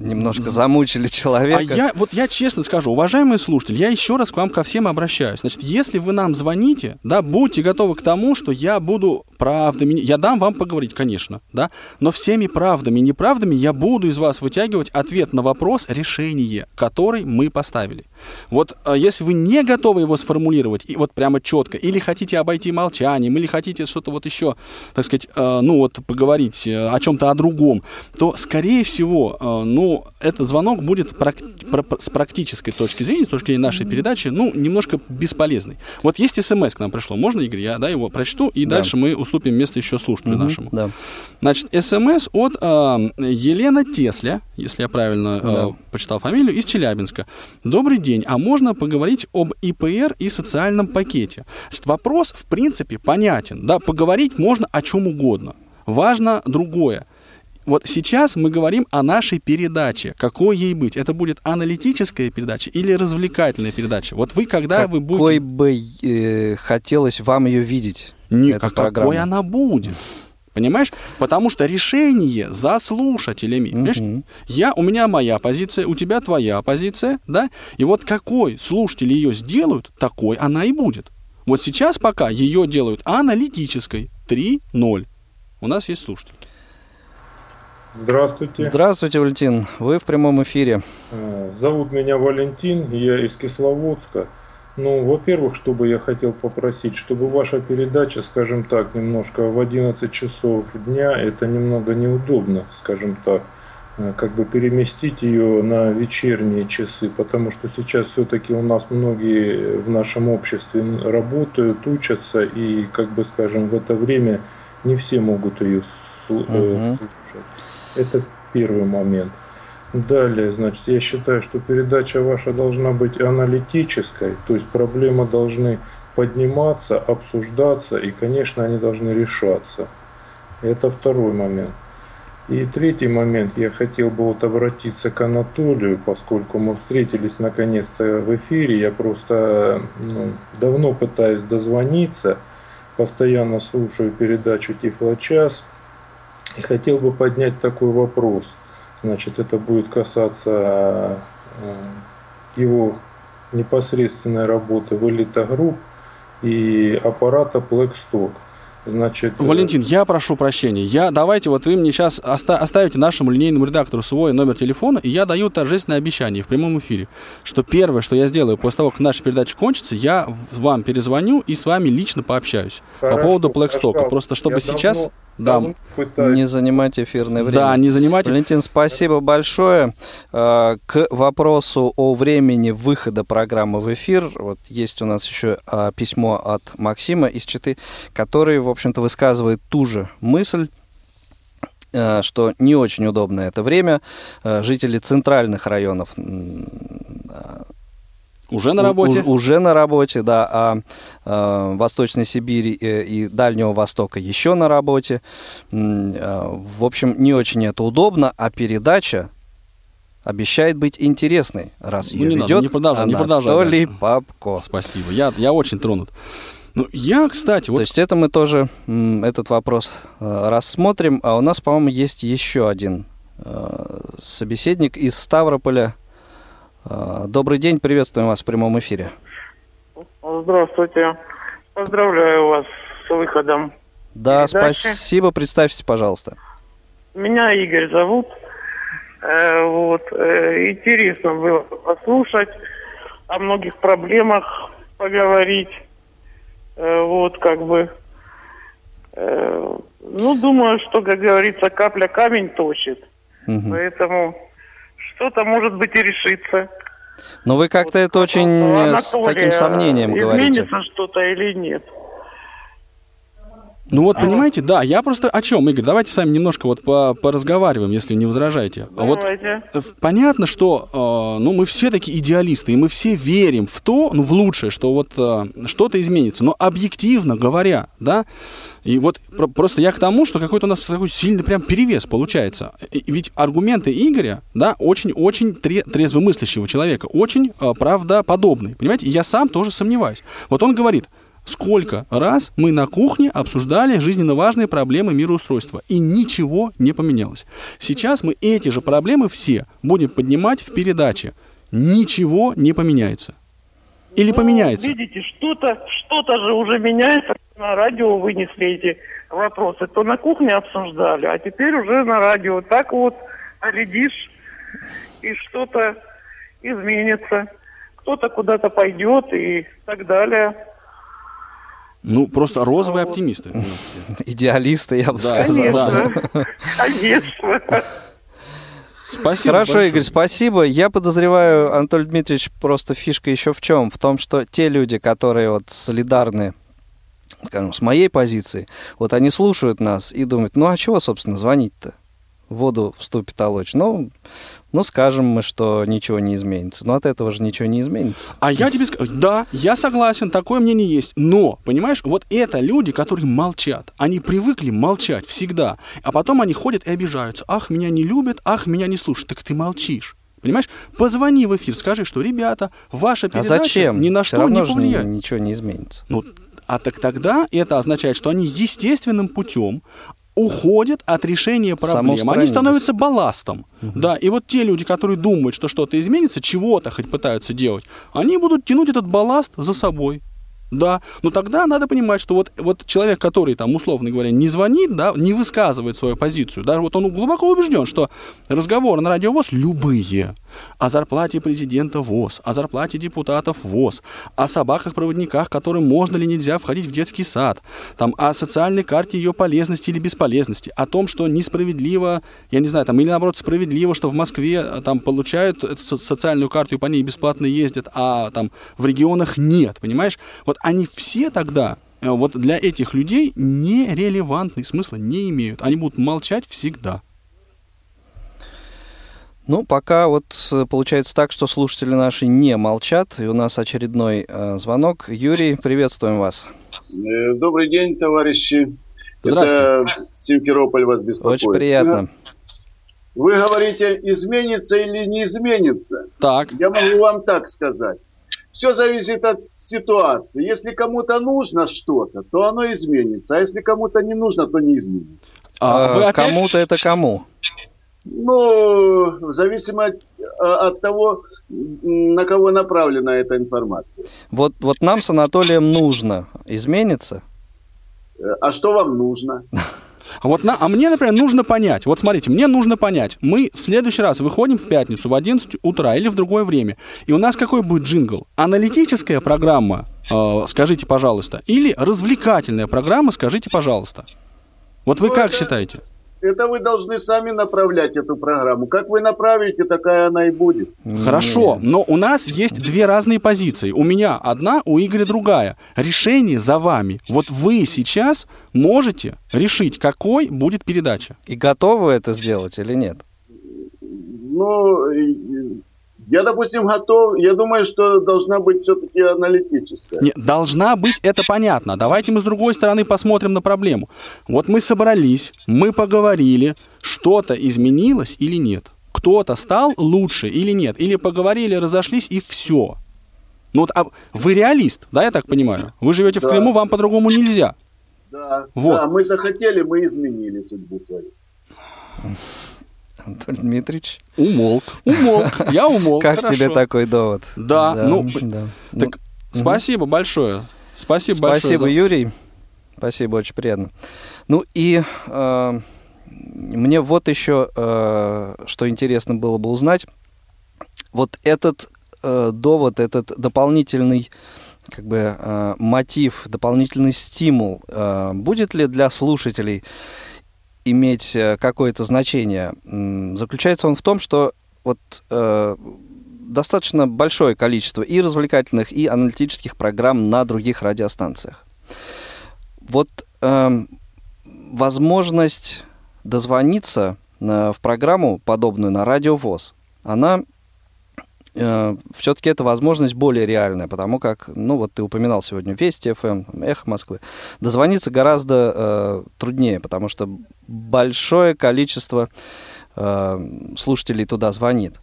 немножко замучили человека. А я, вот я честно скажу, уважаемые слушатели, я еще раз к вам ко всем обращаюсь. Значит, если вы нам звоните, да, будьте готовы к тому, что я буду правдами... Я дам вам поговорить, конечно, да, но всеми правдами и неправдами я буду из вас вытягивать ответ на вопрос, решение, который мы поставили. Вот если вы не готовы его сформулировать, и вот прямо четко, или хотите обойти молчанием, или хотите что-то вот еще, так сказать, ну вот поговорить о чем-то о другом, то, скорее всего, ну, этот звонок будет практи- с практической точки зрения, с точки зрения нашей передачи, ну, немножко бесполезный. Вот есть СМС к нам пришло, можно, Игорь, я, да, его прочту, и да. дальше мы уступим место еще слушателю угу, нашему. Да. Значит, СМС от э, Елены Тесля, если я правильно да. э, почитал фамилию, из Челябинска. Добрый день, а можно поговорить об ИПР и социальном пакете? Значит, вопрос, в принципе, понятен, да, поговорить можно о чем угодно. Важно другое. Вот сейчас мы говорим о нашей передаче. Какой ей быть? Это будет аналитическая передача или развлекательная передача? Вот вы, когда какой вы будете... Какой бы э, хотелось вам ее видеть? Нет, какой она будет? Понимаешь? Потому что решение за слушателями. Mm-hmm. Я, у меня моя позиция, у тебя твоя позиция, да? И вот какой слушатели ее сделают, такой она и будет. Вот сейчас пока ее делают аналитической. три ноль. У нас есть слушатель. Здравствуйте. Здравствуйте, Валентин. Вы в прямом эфире. Зовут меня Валентин, я из Кисловодска. Ну, во-первых, что бы я хотел попросить, чтобы ваша передача, скажем так, немножко в одиннадцать часов дня, это немного неудобно, скажем так, как бы переместить ее на вечерние часы, потому что сейчас все-таки у нас многие в нашем обществе работают, учатся, и, как бы, скажем, в это время не все могут ее слушать. Uh-huh. Это первый момент. Далее, значит, я считаю, что передача ваша должна быть аналитической, то есть проблемы должны подниматься, обсуждаться, и, конечно, они должны решаться. Это второй момент. И третий момент, я хотел бы вот обратиться к Анатолию, поскольку мы встретились наконец-то в эфире, я просто ну, давно пытаюсь дозвониться, постоянно слушаю передачу «Тифлочас». И хотел бы поднять такой вопрос. Значит, это будет касаться его непосредственной работы в Элита Групп и аппарата PlexTalk. Значит, Валентин, я прошу прощения. Я, давайте, вот вы мне сейчас оста- оставите нашему линейному редактору свой номер телефона, и я даю торжественное обещание в прямом эфире, что первое, что я сделаю после того, как наша передача кончится, я вам перезвоню и с вами лично пообщаюсь. Хорошо, по поводу PlexTalk. Просто чтобы я сейчас... Давно, да, не занимать эфирное время. Да, не занимать. Валентин, спасибо большое. К вопросу о времени выхода программы в эфир, вот есть у нас еще письмо от Максима из Читы, который, в общем-то, высказывает ту же мысль, что не очень удобно это время. Жители центральных районов уже на работе? У, уже на работе, да. А, а Восточной Сибири и, и Дальнего Востока еще на работе. В общем, не очень это удобно, а передача обещает быть интересной, раз ну, ее не ведет надо, не продолжай, не продолжай, Анатолий Попко. Спасибо, я, я очень тронут. Ну, я, кстати... Вот... То есть это мы тоже, этот вопрос рассмотрим. А у нас, по-моему, есть еще один собеседник из Ставрополя. Добрый день, приветствуем вас в прямом эфире. Здравствуйте, поздравляю вас с выходом. Да, передачи. Спасибо, представьтесь, пожалуйста. Меня Игорь зовут. Вот. Интересно было послушать, о многих проблемах поговорить. Вот, как бы. Ну, думаю, что, как говорится, капля камень точит. Угу. Поэтому... что-то, может быть, и решится. Но вы как-то вот, это очень Анатолия, с таким сомнением изменится говорите. Изменится что-то или нет? Ну вот, а понимаете, вот. Да, я просто о чем, Игорь, давайте сами немножко вот поразговариваем, если не возражаете. Давайте. Вот понятно, что э, ну, мы все такие идеалисты, и мы все верим в то, ну, в лучшее, что вот э, что-то изменится. Но объективно говоря, да, и вот про- просто я к тому, что какой-то у нас такой сильный прям перевес получается. И ведь аргументы Игоря, да, очень-очень тре- трезвомыслящего человека, очень э, правдоподобные, понимаете, и я сам тоже сомневаюсь. Вот он говорит... Сколько раз мы на кухне обсуждали жизненно важные проблемы мироустройства, и ничего не поменялось. Сейчас мы эти же проблемы все будем поднимать в передаче. Ничего не поменяется. Или ну, поменяется? Видите, что-то, что-то же уже меняется. На радио вынесли эти вопросы. То на кухне обсуждали, а теперь уже на радио. Так вот, глядишь, и что-то изменится. Кто-то куда-то пойдет и так далее. Ну, просто розовые вот. Оптимисты. Идеалисты, я бы да, сказал. Да. Конечно. Спасибо. Хорошо, большое. Игорь, спасибо. Я подозреваю, Анатолий Дмитриевич, просто фишка еще в чем? В том, что те люди, которые вот солидарны, скажем, с моей позиции, вот они слушают нас и думают, ну, а чего, собственно, звонить-то? В воду вступит толочь. Ну, ну, скажем мы, что ничего не изменится. Но от этого же ничего не изменится. А я тебе скажу, да, я согласен, такое мнение есть. Но, понимаешь, вот это люди, которые молчат. Они привыкли молчать всегда. А потом они ходят и обижаются. Ах, меня не любят, ах, меня не слушают. Так ты молчишь. Понимаешь? Позвони в эфир, скажи, что, ребята, ваша передача а зачем? Ни на что не повлияет. Ничего не изменится. Ну, а так тогда это означает, что они естественным путем уходят от решения проблем. Они становятся балластом. Угу. Да, и вот те люди, которые думают, что что-то изменится, чего-то хоть пытаются делать, они будут тянуть этот балласт за собой. Да, но тогда надо понимать, что вот, вот человек, который, там, условно говоря, не звонит, да, не высказывает свою позицию, да, вот он глубоко убежден, что разговоры на Радио ВОС любые, о зарплате президента ВОС, о зарплате депутатов ВОС, о собаках-проводниках, которым можно или нельзя входить в детский сад, там, о социальной карте ее полезности или бесполезности, о том, что несправедливо, я не знаю, там, или наоборот справедливо, что в Москве там получают эту социальную карту и по ней бесплатно ездят, а там в регионах нет, понимаешь? Вот они все тогда, вот для этих людей нерелевантный смысл не имеют. Они будут молчать всегда. Ну, пока вот получается так, что слушатели наши не молчат. И у нас очередной э, звонок. Юрий, приветствуем вас. Добрый день, товарищи. Здравствуйте. Это Симферополь вас беспокоит. Очень приятно. Вы говорите, изменится или не изменится. Так. Я могу вам так сказать. Все зависит от ситуации. Если кому-то нужно что-то, то оно изменится. А если кому-то не нужно, то не изменится. А Вы опять... кому-то это кому? Ну, зависимо от, от того, на кого направлена эта информация. Вот, вот нам с Анатолием нужно. Изменится? а что вам нужно? А, вот на, а мне, например, нужно понять. Вот смотрите, мне нужно понять. Мы в следующий раз выходим в пятницу в одиннадцать утра или в другое время. И у нас какой будет джингл? Аналитическая программа, э, скажите, пожалуйста, или развлекательная программа, скажите, пожалуйста. Вот вы ну, как это, считаете? Это вы должны сами направлять эту программу. Как вы направите, такая она и будет. Хорошо, но у нас есть две разные позиции. У меня одна, у Игоря другая. Решение за вами. Вот вы сейчас можете решить, какой будет передача. И готовы это сделать или нет? Ну... Я, допустим, готов, я думаю, что должна быть все-таки аналитическая. Не, должна быть, это понятно. Давайте мы с другой стороны посмотрим на проблему. Вот мы собрались, мы поговорили, что-то изменилось или нет? Кто-то стал лучше или нет? Или поговорили, разошлись и все. Ну вот, а вы реалист, да, я так понимаю? Вы живете да. в Крыму, вам по-другому нельзя. Да, вот. Да, мы захотели, мы изменили судьбу свою. Анатолий Дмитриевич. Умолк. Умолк. Я умолк. Как Хорошо. Тебе такой довод? Да. да. Ну, да. Так, ну, спасибо угу. большое. Спасибо, спасибо большое. Спасибо, за... Юрий. Спасибо, очень приятно. Ну и э, мне вот еще, э, что интересно было бы узнать. Вот этот э, довод, этот дополнительный как бы э, мотив, дополнительный стимул, э, будет ли для слушателей иметь какое-то значение? Заключается он в том, что вот э, достаточно большое количество и развлекательных, и аналитических программ на других радиостанциях. Вот э, возможность дозвониться э, в программу, подобную на Радио ВОС, она э, все-таки эта возможность более реальная, потому как, ну вот ты упоминал сегодня Вести эф эм, Эхо Москвы, дозвониться гораздо э, труднее, потому что большое количество э, слушателей туда звонит.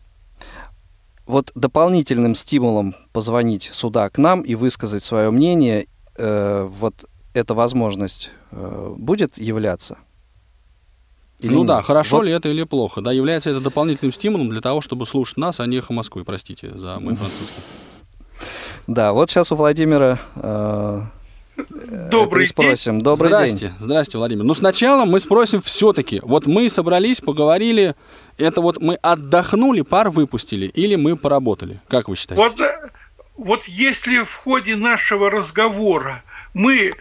Вот дополнительным стимулом позвонить сюда к нам и высказать свое мнение, э, вот эта возможность э, будет являться? Или ну нет? да, хорошо вот. Ли это или плохо? Да, является это дополнительным стимулом для того, чтобы слушать нас, а не Эхо Москвы, простите за мой французский. Да, вот сейчас у Владимира... Добрый спросим. день. Добрый здрасте, день. Здрасте, Владимир. Ну, сначала мы спросим все-таки. Вот мы собрались, поговорили. Это вот мы отдохнули, пар выпустили или мы поработали? Как вы считаете? Вот, вот если в ходе нашего разговора мы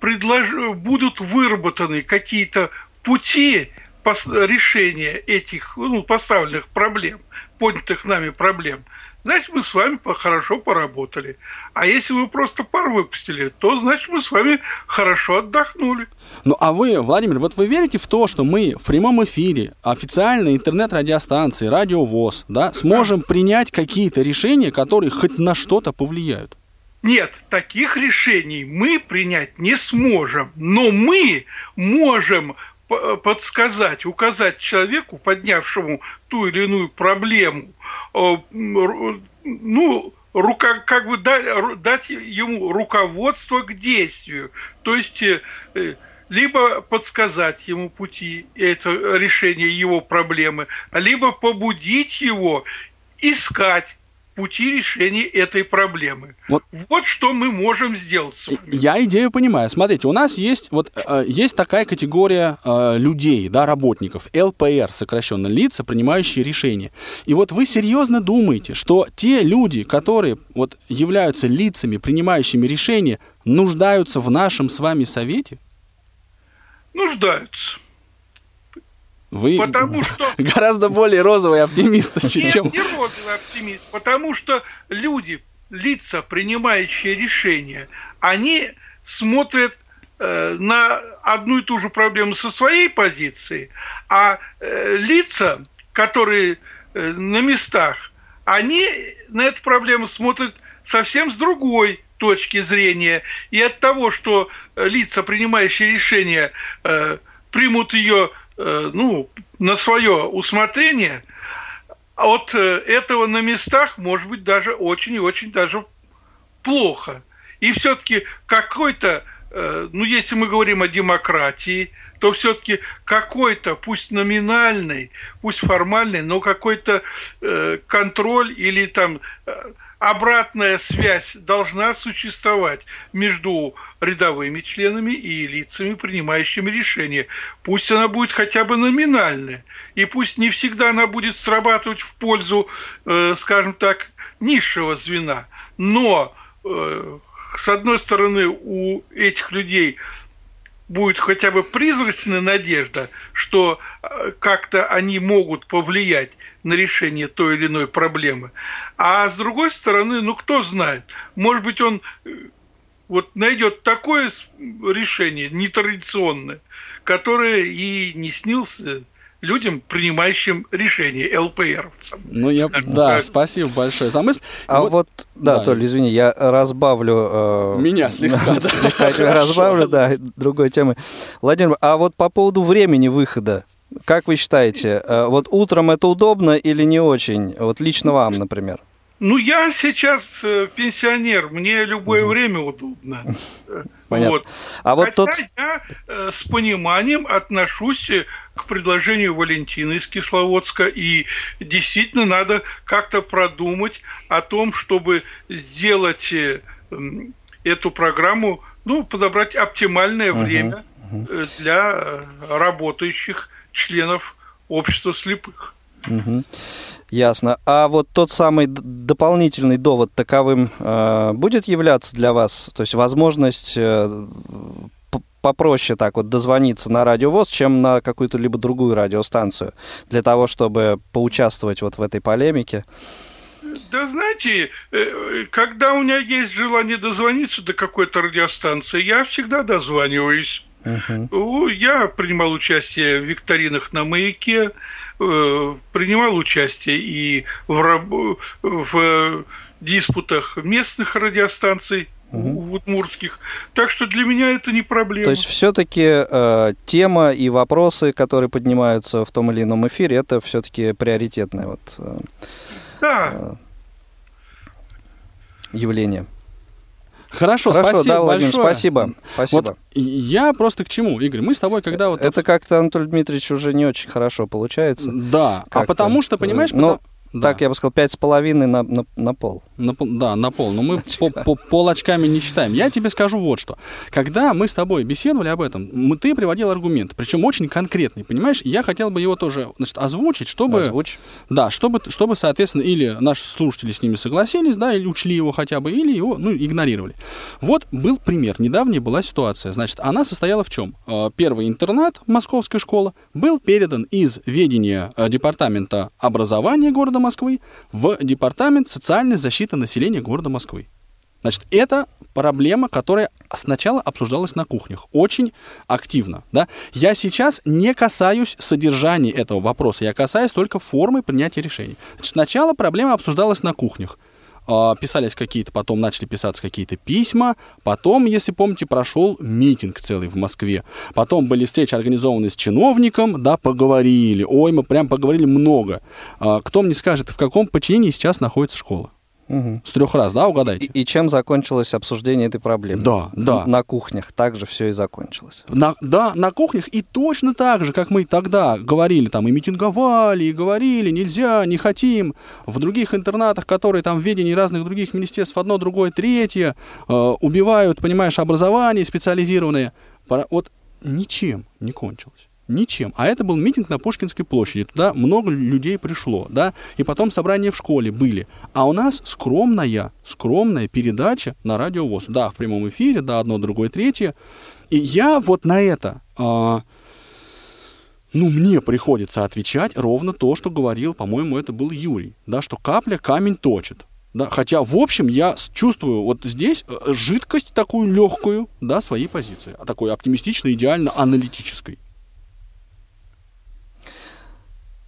предлож... будут выработаны какие-то пути пос... решения этих ну, поставленных проблем, поднятых нами проблем, значит, мы с вами хорошо поработали. А если вы просто пар выпустили, то, значит, мы с вами хорошо отдохнули. Ну, а вы, Владимир, вот вы верите в то, что мы в прямом эфире официальной интернет-радиостанции, Радио ВОС, да, сможем да. принять какие-то решения, которые хоть на что-то повлияют? Нет, таких решений мы принять не сможем. Но мы можем подсказать, указать человеку, поднявшему ту или иную проблему, ну, рука, как бы дать, дать ему руководство к действию, то есть либо подсказать ему пути, это решение его проблемы, либо побудить его искать пути решения этой проблемы. Вот, вот что мы можем сделать с вами. Я идею понимаю. Смотрите, у нас есть, вот, э, есть такая категория э, людей, да, работников, эл пэ эр, сокращенно, лица, принимающие решения. И вот вы серьезно думаете, что те люди, которые вот, являются лицами, принимающими решения, нуждаются в нашем с вами совете? Нуждаются. Вы потому что... гораздо более розовый оптимист, нет, чем... Нет, не розовый оптимист, потому что люди, лица, принимающие решения, они смотрят э, на одну и ту же проблему со своей позиции, а э, лица, которые э, на местах, они на эту проблему смотрят совсем с другой точки зрения. И от того, что лица, принимающие решения, э, примут ее... ну, на свое усмотрение, от этого на местах может быть даже очень и очень даже плохо. И все-таки какой-то, ну, если мы говорим о демократии, то все-таки какой-то, пусть номинальный, пусть формальный, но какой-то контроль или там обратная связь должна существовать между рядовыми членами и лицами, принимающими решения. Пусть она будет хотя бы номинальная, и пусть не всегда она будет срабатывать в пользу, э, скажем так, низшего звена. Но, э, с одной стороны, у этих людей будет хотя бы призрачная надежда, что как-то они могут повлиять на решение той или иной проблемы. А с другой стороны, ну кто знает, может быть, он вот найдет такое решение нетрадиционное, которое и не снилось людям, принимающим решения, ЛПРовцам. Ну, я, да, так. Спасибо большое за мысль. А вот, вот да, да, Толь, извини, я разбавлю... Э, Меня слегка. Слегка разбавлю, да, другой темы. Владимир, а вот по поводу времени выхода, как вы считаете, вот утром это удобно или не очень? Вот лично вам, например. Ну, я сейчас пенсионер, мне любое время удобно. Понятно. Вот. А вот Хотя тот... я э, с пониманием отношусь к предложению Валентины из Кисловодска, и действительно надо как-то продумать о том, чтобы сделать э, эту программу, ну, подобрать оптимальное uh-huh. время uh-huh. для работающих членов общества слепых. Uh-huh. Ясно. А вот тот самый дополнительный довод таковым э, будет являться для вас? То есть возможность э, попроще так вот дозвониться на Радио ВОС, чем на какую-то либо другую радиостанцию, для того, чтобы поучаствовать вот в этой полемике? Да, знаете, когда у меня есть желание дозвониться до какой-то радиостанции, я всегда дозваниваюсь. Uh-huh. Я принимал участие в викторинах на Маяке, принимал участие и в, раб... в диспутах местных радиостанций угу. в удмуртских. Так что для меня это не проблема. То есть все-таки э, тема и вопросы, которые поднимаются в том или ином эфире, это все-таки приоритетное вот, э, да. э, явление. Хорошо, Хорошо, спасибо, да, Владимир, большое. Спасибо. Спасибо. Вот я просто к чему, Игорь, мы с тобой когда вот... Это как-то, Анатолий Дмитриевич, уже не очень хорошо получается. Да, как-то. А потому что, понимаешь... Но... Да. Так, я бы сказал, пять с половиной на, на, на пол. На, да, на пол, но мы по, по, пол очками не считаем. Я тебе скажу вот что. Когда мы с тобой беседовали об этом, мы, ты приводил аргумент, причем очень конкретный, понимаешь? Я хотел бы его тоже, значит, озвучить, чтобы... Озвучь. Да, чтобы, чтобы, соответственно, или наши слушатели с ними согласились, да, или учли его хотя бы, или его, ну, игнорировали. Вот был пример, недавняя была ситуация. Значит, она состояла в чем? Первый интернат, московская школа, был передан из ведения департамента образования города Москвы в департамент социальной защиты населения города Москвы. Значит, это проблема, которая сначала обсуждалась на кухнях очень активно. Да? Я сейчас не касаюсь содержания этого вопроса, я касаюсь только формы принятия решений. Значит, сначала проблема обсуждалась на кухнях. Писались какие-то, потом начали писаться какие-то письма, потом, если помните, прошел митинг целый в Москве, потом были встречи, организованные с чиновником, да, поговорили, ой, мы прям поговорили много. Кто мне скажет, в каком подчинении сейчас находится школа? Угу. С трех раз, да, угадайте. И, и чем закончилось обсуждение этой проблемы? Да, да. На кухнях также все и закончилось. На, да, на кухнях и точно так же, как мы тогда говорили, там и митинговали, и говорили, нельзя, не хотим. В других интернатах, которые там в ведении разных других министерств, одно, другое, третье, э, убивают, понимаешь, образование специализированное. Вот ничем не кончилось. Ничем. А это был митинг на Пушкинской площади. Туда много людей пришло, да, и потом собрания в школе были. А у нас скромная, скромная передача на Радио ВОС. Да, в прямом эфире, да, одно, другое, третье. И я вот на это... А... Ну, мне приходится отвечать ровно то, что говорил, по-моему, это был Юрий, да, что капля камень точит. Да, хотя, в общем, я чувствую вот здесь жидкость такую легкую, да, своей позиции, такой оптимистичной, идеально аналитической.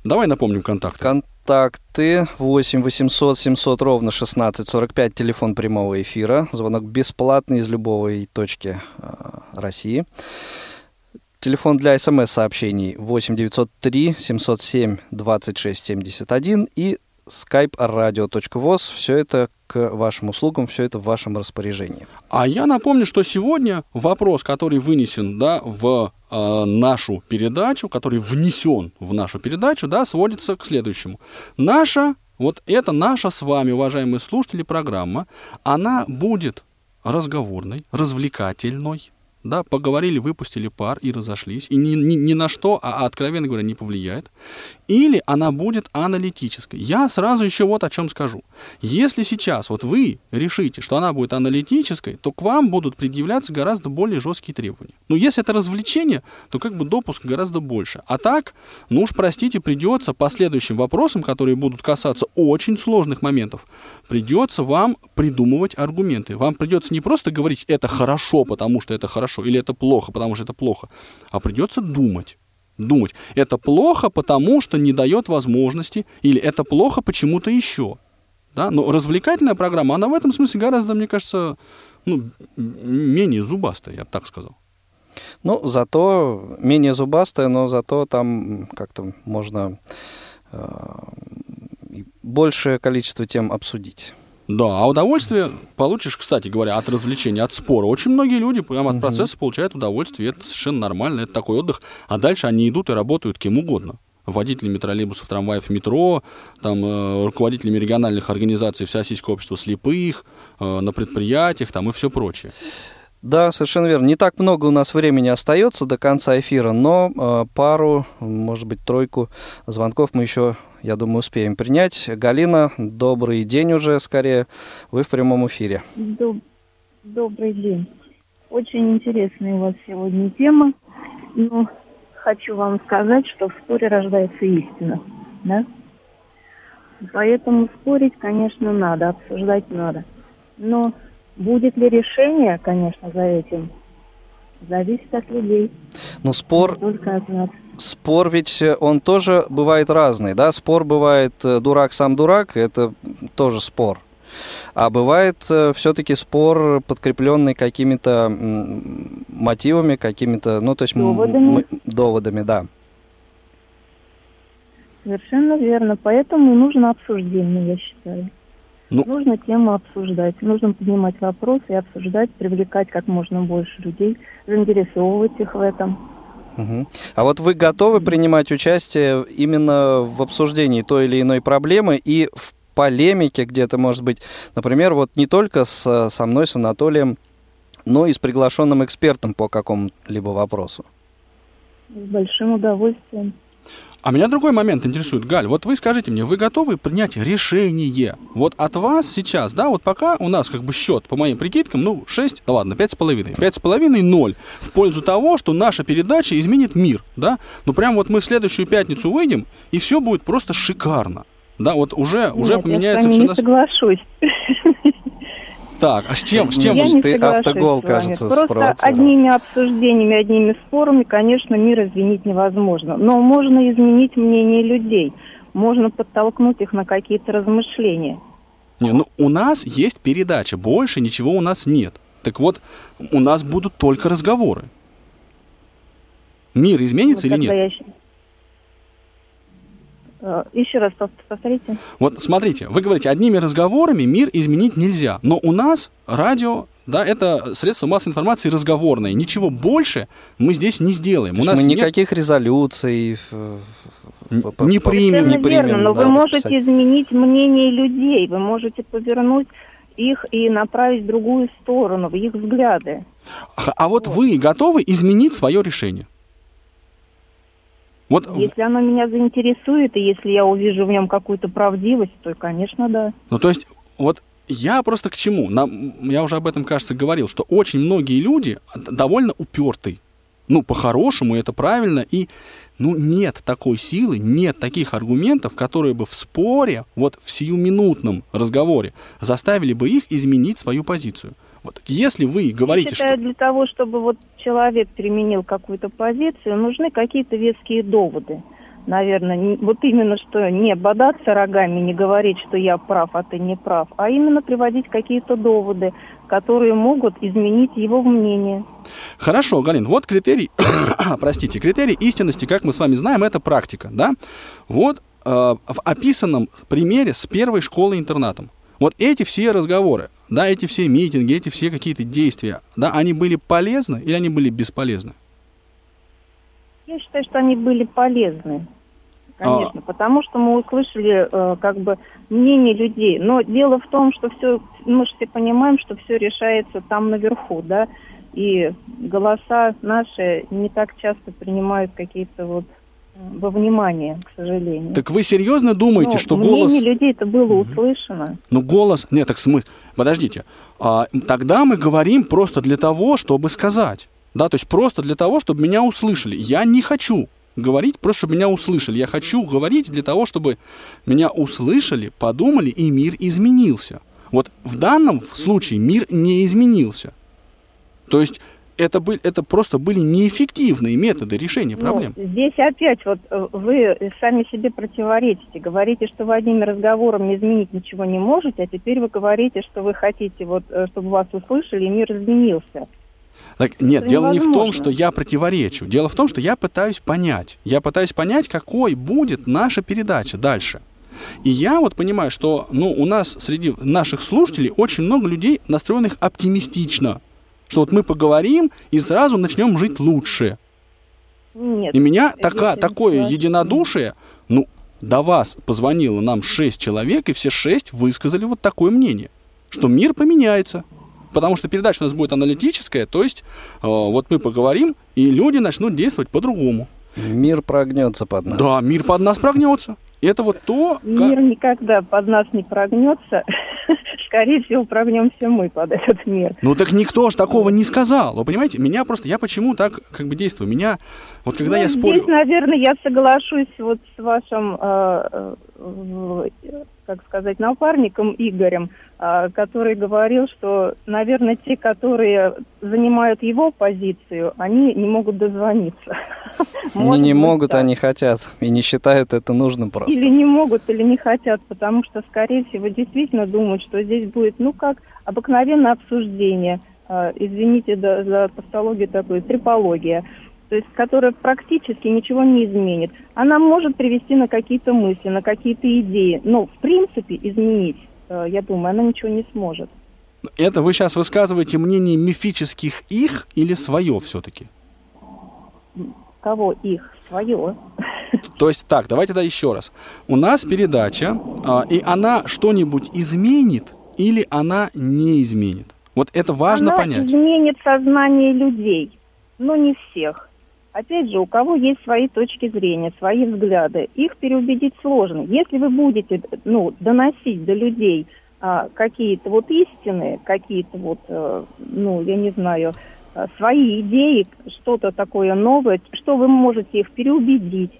Давай напомним контакты. Контакты восемь восемьсот семьсот ровно шестнадцать сорок пять, телефон прямого эфира. Звонок бесплатный из любой точки э, России. Телефон для СМС-сообщений восемь девятьсот три семьсот семь двадцать шесть семьдесят один и skype radio точка voz. Все это к вашим услугам, все это в вашем распоряжении. А я напомню, что сегодня вопрос, который вынесен, да, в э, нашу передачу, который внесен в нашу передачу, да, сводится к следующему. Наша Вот это наша с вами, уважаемые слушатели, программа. Она будет разговорной, развлекательной. Да, поговорили, выпустили пар и разошлись. И ни, ни, ни на что, а откровенно говоря, не повлияет. Или она будет аналитической. Я сразу еще вот о чем скажу. Если сейчас вот вы решите, что она будет аналитической, то к вам будут предъявляться гораздо более жесткие требования. Но если это развлечение, то как бы допуск гораздо больше. А так, ну уж простите, придется по следующим вопросам, которые будут касаться очень сложных моментов, придется вам придумывать аргументы. Вам придется не просто говорить «это хорошо, потому что это хорошо», или это плохо, потому что это плохо. А придется думать. Думать. Это плохо, потому что не дает возможности, или это плохо почему-то еще. Да? Но развлекательная программа, она в этом смысле гораздо, мне кажется, ну, менее зубастая, я бы так сказал. Ну, зато менее зубастая, но зато там как-то можно э, большее количество тем обсудить. Да, а удовольствие получишь, кстати говоря, от развлечения, от спора. Очень многие люди прямо от процесса получают удовольствие, это совершенно нормально, это такой отдых. А дальше они идут и работают кем угодно. Водителями троллейбусов, трамваев, метро, там, э, руководителями региональных организаций Всероссийского общества слепых, э, на предприятиях там, и все прочее. Да, совершенно верно. Не так много у нас времени остается до конца эфира, но э, пару, может быть, тройку звонков мы еще, я думаю, успеем принять. Галина, добрый день уже, скорее. Вы в прямом эфире. Доб- добрый день. Очень интересная у вас сегодня тема. Ну, хочу вам сказать, что в споре рождается истина, да? Поэтому спорить, конечно, надо, обсуждать надо. Но... будет ли решение, конечно, за этим, зависит от людей. Но спор, спор ведь он тоже бывает разный, да? Спор бывает дурак сам дурак, это тоже спор. А бывает все-таки спор, подкрепленный какими-то мотивами, какими-то, ну, то есть... доводами. М- доводами, да. Совершенно верно. Поэтому нужно обсуждение, я считаю. Ну, нужно тему обсуждать, нужно поднимать вопросы и обсуждать, привлекать как можно больше людей, заинтересовывать их в этом. Угу. А вот вы готовы принимать участие именно в обсуждении той или иной проблемы и в полемике где-то, может быть, например, вот не только с, со мной, с Анатолием, но и с приглашенным экспертом по какому-либо вопросу? С большим удовольствием. А меня другой момент интересует, Галь, вот вы скажите мне, вы готовы принять решение? Вот от вас сейчас, да, вот пока у нас как бы счет, по моим прикидкам, ну, шесть, да ладно, пять с половиной, пять с половиной, ноль, в пользу того, что наша передача изменит мир, да, ну, прям вот мы в следующую пятницу выйдем, и все будет просто шикарно, да, вот уже, уже Нет, поменяется все... Я с вами не соглашусь. Так, а с чем, с чем же ты автогол, кажется, спровоцировал? Просто одними обсуждениями, одними спорами, конечно, мир изменить невозможно. Но можно изменить мнение людей, можно подтолкнуть их на какие-то размышления. Не, ну у нас есть передача, больше ничего у нас нет. Так вот, у нас будут только разговоры. Мир изменится вот или нет? Я... Еще раз повторите. Вот смотрите, вы говорите, одними разговорами мир изменить нельзя. Но у нас радио, да, это средство массовой информации разговорное. Ничего больше мы здесь не сделаем. У нас мы нет... никаких резолюций не примем. Не примем, верно, но да, вы можете писать. Изменить мнение людей, вы можете повернуть их и направить в другую сторону, в их взгляды. А, а вот, вот вы готовы изменить свое решение? Вот. Если оно меня заинтересует, и если я увижу в нем какую-то правдивость, то, конечно, да. Ну, то есть, вот я просто к чему? Нам, я уже об этом, кажется, говорил, что очень многие люди довольно уперты. Ну, по-хорошему, это правильно, и, ну, нет такой силы, нет таких аргументов, которые бы в споре, вот в сиюминутном разговоре, заставили бы их изменить свою позицию. Вот, если вы говорите, я считаю, что... для того, чтобы вот человек применил какую-то позицию, нужны какие-то веские доводы. Наверное, вот именно что не бодаться рогами, не говорить, что я прав, а ты не прав, а именно приводить какие-то доводы, которые могут изменить его мнение. Хорошо, Галин, вот критерий, простите, критерий истинности, как мы с вами знаем, это практика, да? Вот э, в описанном примере с первой школой-интернатом. Вот эти все разговоры, да, эти все митинги, эти все какие-то действия, да, они были полезны или они были бесполезны? Я считаю, что они были полезны. конечно, а... потому что мы услышали э, как бы мнение людей. Но дело в том, что все, мы же все понимаем, что все решается там наверху, да, и голоса наши не так часто принимают какие-то вот во внимание, к сожалению. Так вы серьезно думаете, ну, что голос... мнение людей-то было mm-hmm. услышано. Ну, голос... Нет, так смысл... Подождите. А, тогда мы говорим просто для того, чтобы сказать. Да, то есть просто для того, чтобы меня услышали. Я не хочу говорить просто, чтобы меня услышали. Я хочу говорить для того, чтобы меня услышали, подумали, и мир изменился. Вот в данном случае мир не изменился. То есть... Это, были, это просто были неэффективные методы решения проблем. Ну, здесь опять вот вы сами себе противоречите. Говорите, что вы одним разговором изменить ничего не можете, а теперь вы говорите, что вы хотите, вот, чтобы вас услышали, и мир изменился. Так, нет, это дело невозможно. Не в том, что я противоречу. Дело в том, что я пытаюсь понять. Я пытаюсь понять, какой будет наша передача дальше. И я вот понимаю, что ну, у нас среди наших слушателей очень много людей, настроенных оптимистично. Что вот мы поговорим и сразу начнем жить лучше. Нет, и меня така, такое нет. единодушие, ну, до вас позвонило нам шесть человек, и все шесть высказали вот такое мнение, что мир поменяется. Потому что передача у нас будет аналитическая, то есть э, вот мы поговорим, и люди начнут действовать по-другому. Мир прогнется под нас. Да, мир под нас прогнется. Это вот то... Мир как... никогда под нас не прогнется. Скорее всего, прогнемся мы под этот мир. Ну так никто же такого не сказал. Вы понимаете, меня просто... Я почему так как бы действую? Меня... Вот когда ну, я здесь, спорю... Здесь, наверное, я соглашусь вот с вашим, э, э, как сказать, напарником Игорем, э, который говорил, что, наверное, те, которые занимают его позицию, они не могут дозвониться. Ну не могут, они хотят. И не считают это нужным просто. Или не могут, или не хотят, потому что, скорее всего, действительно думают, что здесь будет, ну как, обыкновенное обсуждение, э, извините да, за тавтологию такую, трепология, то есть, которая практически ничего не изменит. Она может привести на какие-то мысли, на какие-то идеи, но в принципе изменить, э, я думаю, она ничего не сможет. Это вы сейчас высказываете мнение мифических их или свое все-таки? Кого их? Свое. То есть так, давайте да еще раз. У нас передача, а, и она что-нибудь изменит или она не изменит? Вот это важно она понять. Она изменит сознание людей, но не всех. Опять же, у кого есть свои точки зрения, свои взгляды, их переубедить сложно. Если вы будете ну, доносить до людей а, какие-то вот истины, какие-то вот, а, ну, я не знаю... свои идеи, что-то такое новое, что вы можете их переубедить,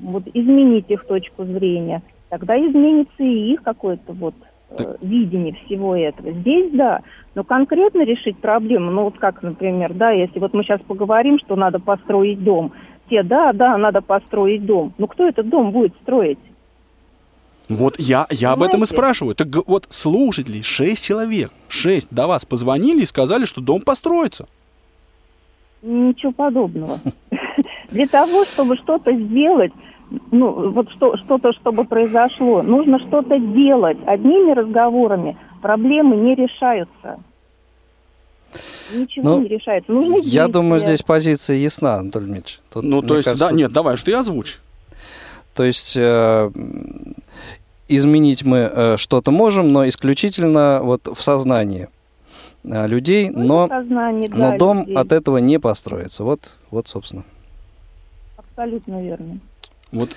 вот, изменить их точку зрения, тогда изменится и их какое-то вот э, видение всего этого. Здесь, да, но конкретно решить проблему, ну вот как, например, да, если вот мы сейчас поговорим, что надо построить дом, те, да, да, надо построить дом, но кто этот дом будет строить? Вот я, я об этом и спрашиваю. Так вот, слушатели, шесть человек, шесть до вас позвонили и сказали, что дом построится. Ничего подобного. Для того, чтобы что-то сделать, ну, вот что, что-то, чтобы произошло, нужно что-то делать. Одними разговорами проблемы не решаются. Ничего ну, не решается. Нужно я действия. Думаю, здесь позиция ясна, Анатолий Дмитриевич. Тут, ну, то есть, кажется... да, нет, давай, что я озвучу. То есть... Э... Изменить мы что-то можем, но исключительно вот в сознании людей, но, сознании, да, но дом людей. От этого не построится. Вот, вот собственно. Абсолютно верно. Вот,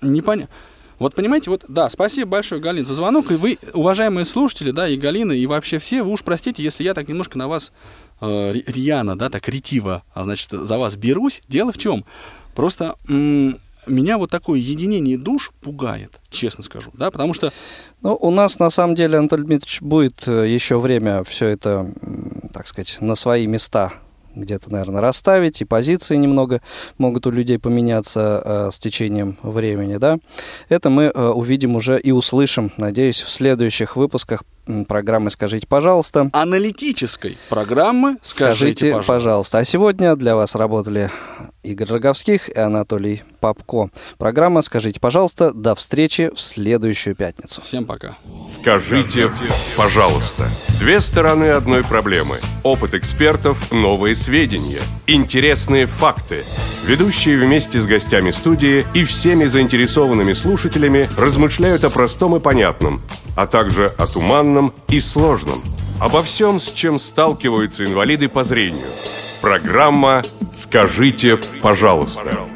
непонятно. Вот понимаете, вот, да, спасибо большое, Галина, за звонок. И вы, уважаемые слушатели, да, и Галина, и вообще все, вы уж простите, если я так немножко на вас э, рьяно, да, так ретиво, а значит, за вас берусь. Дело в чем? Просто... М- Меня вот такое единение душ пугает, честно скажу, да, потому что... Ну, у нас, на самом деле, Анатолий Дмитриевич, будет еще время все это, так сказать, на свои места где-то, наверное, расставить, и позиции немного могут у людей поменяться э, с течением времени, да. Это мы э, увидим уже и услышим, надеюсь, в следующих выпусках программы «Скажите, пожалуйста». Аналитической программы «Скажите, пожалуйста». пожалуйста. А сегодня для вас работали Игорь Роговских и Анатолий Попко. Программа «Скажите, пожалуйста». До встречи в следующую пятницу. Всем пока. «Скажите, пожалуйста». Две стороны одной проблемы. Опыт экспертов, новые сведения, интересные факты. Ведущие вместе с гостями студии и всеми заинтересованными слушателями размышляют о простом и понятном, а также о туманном и сложном. Обо всем, с чем сталкиваются инвалиды по зрению. Программа «Скажите, пожалуйста».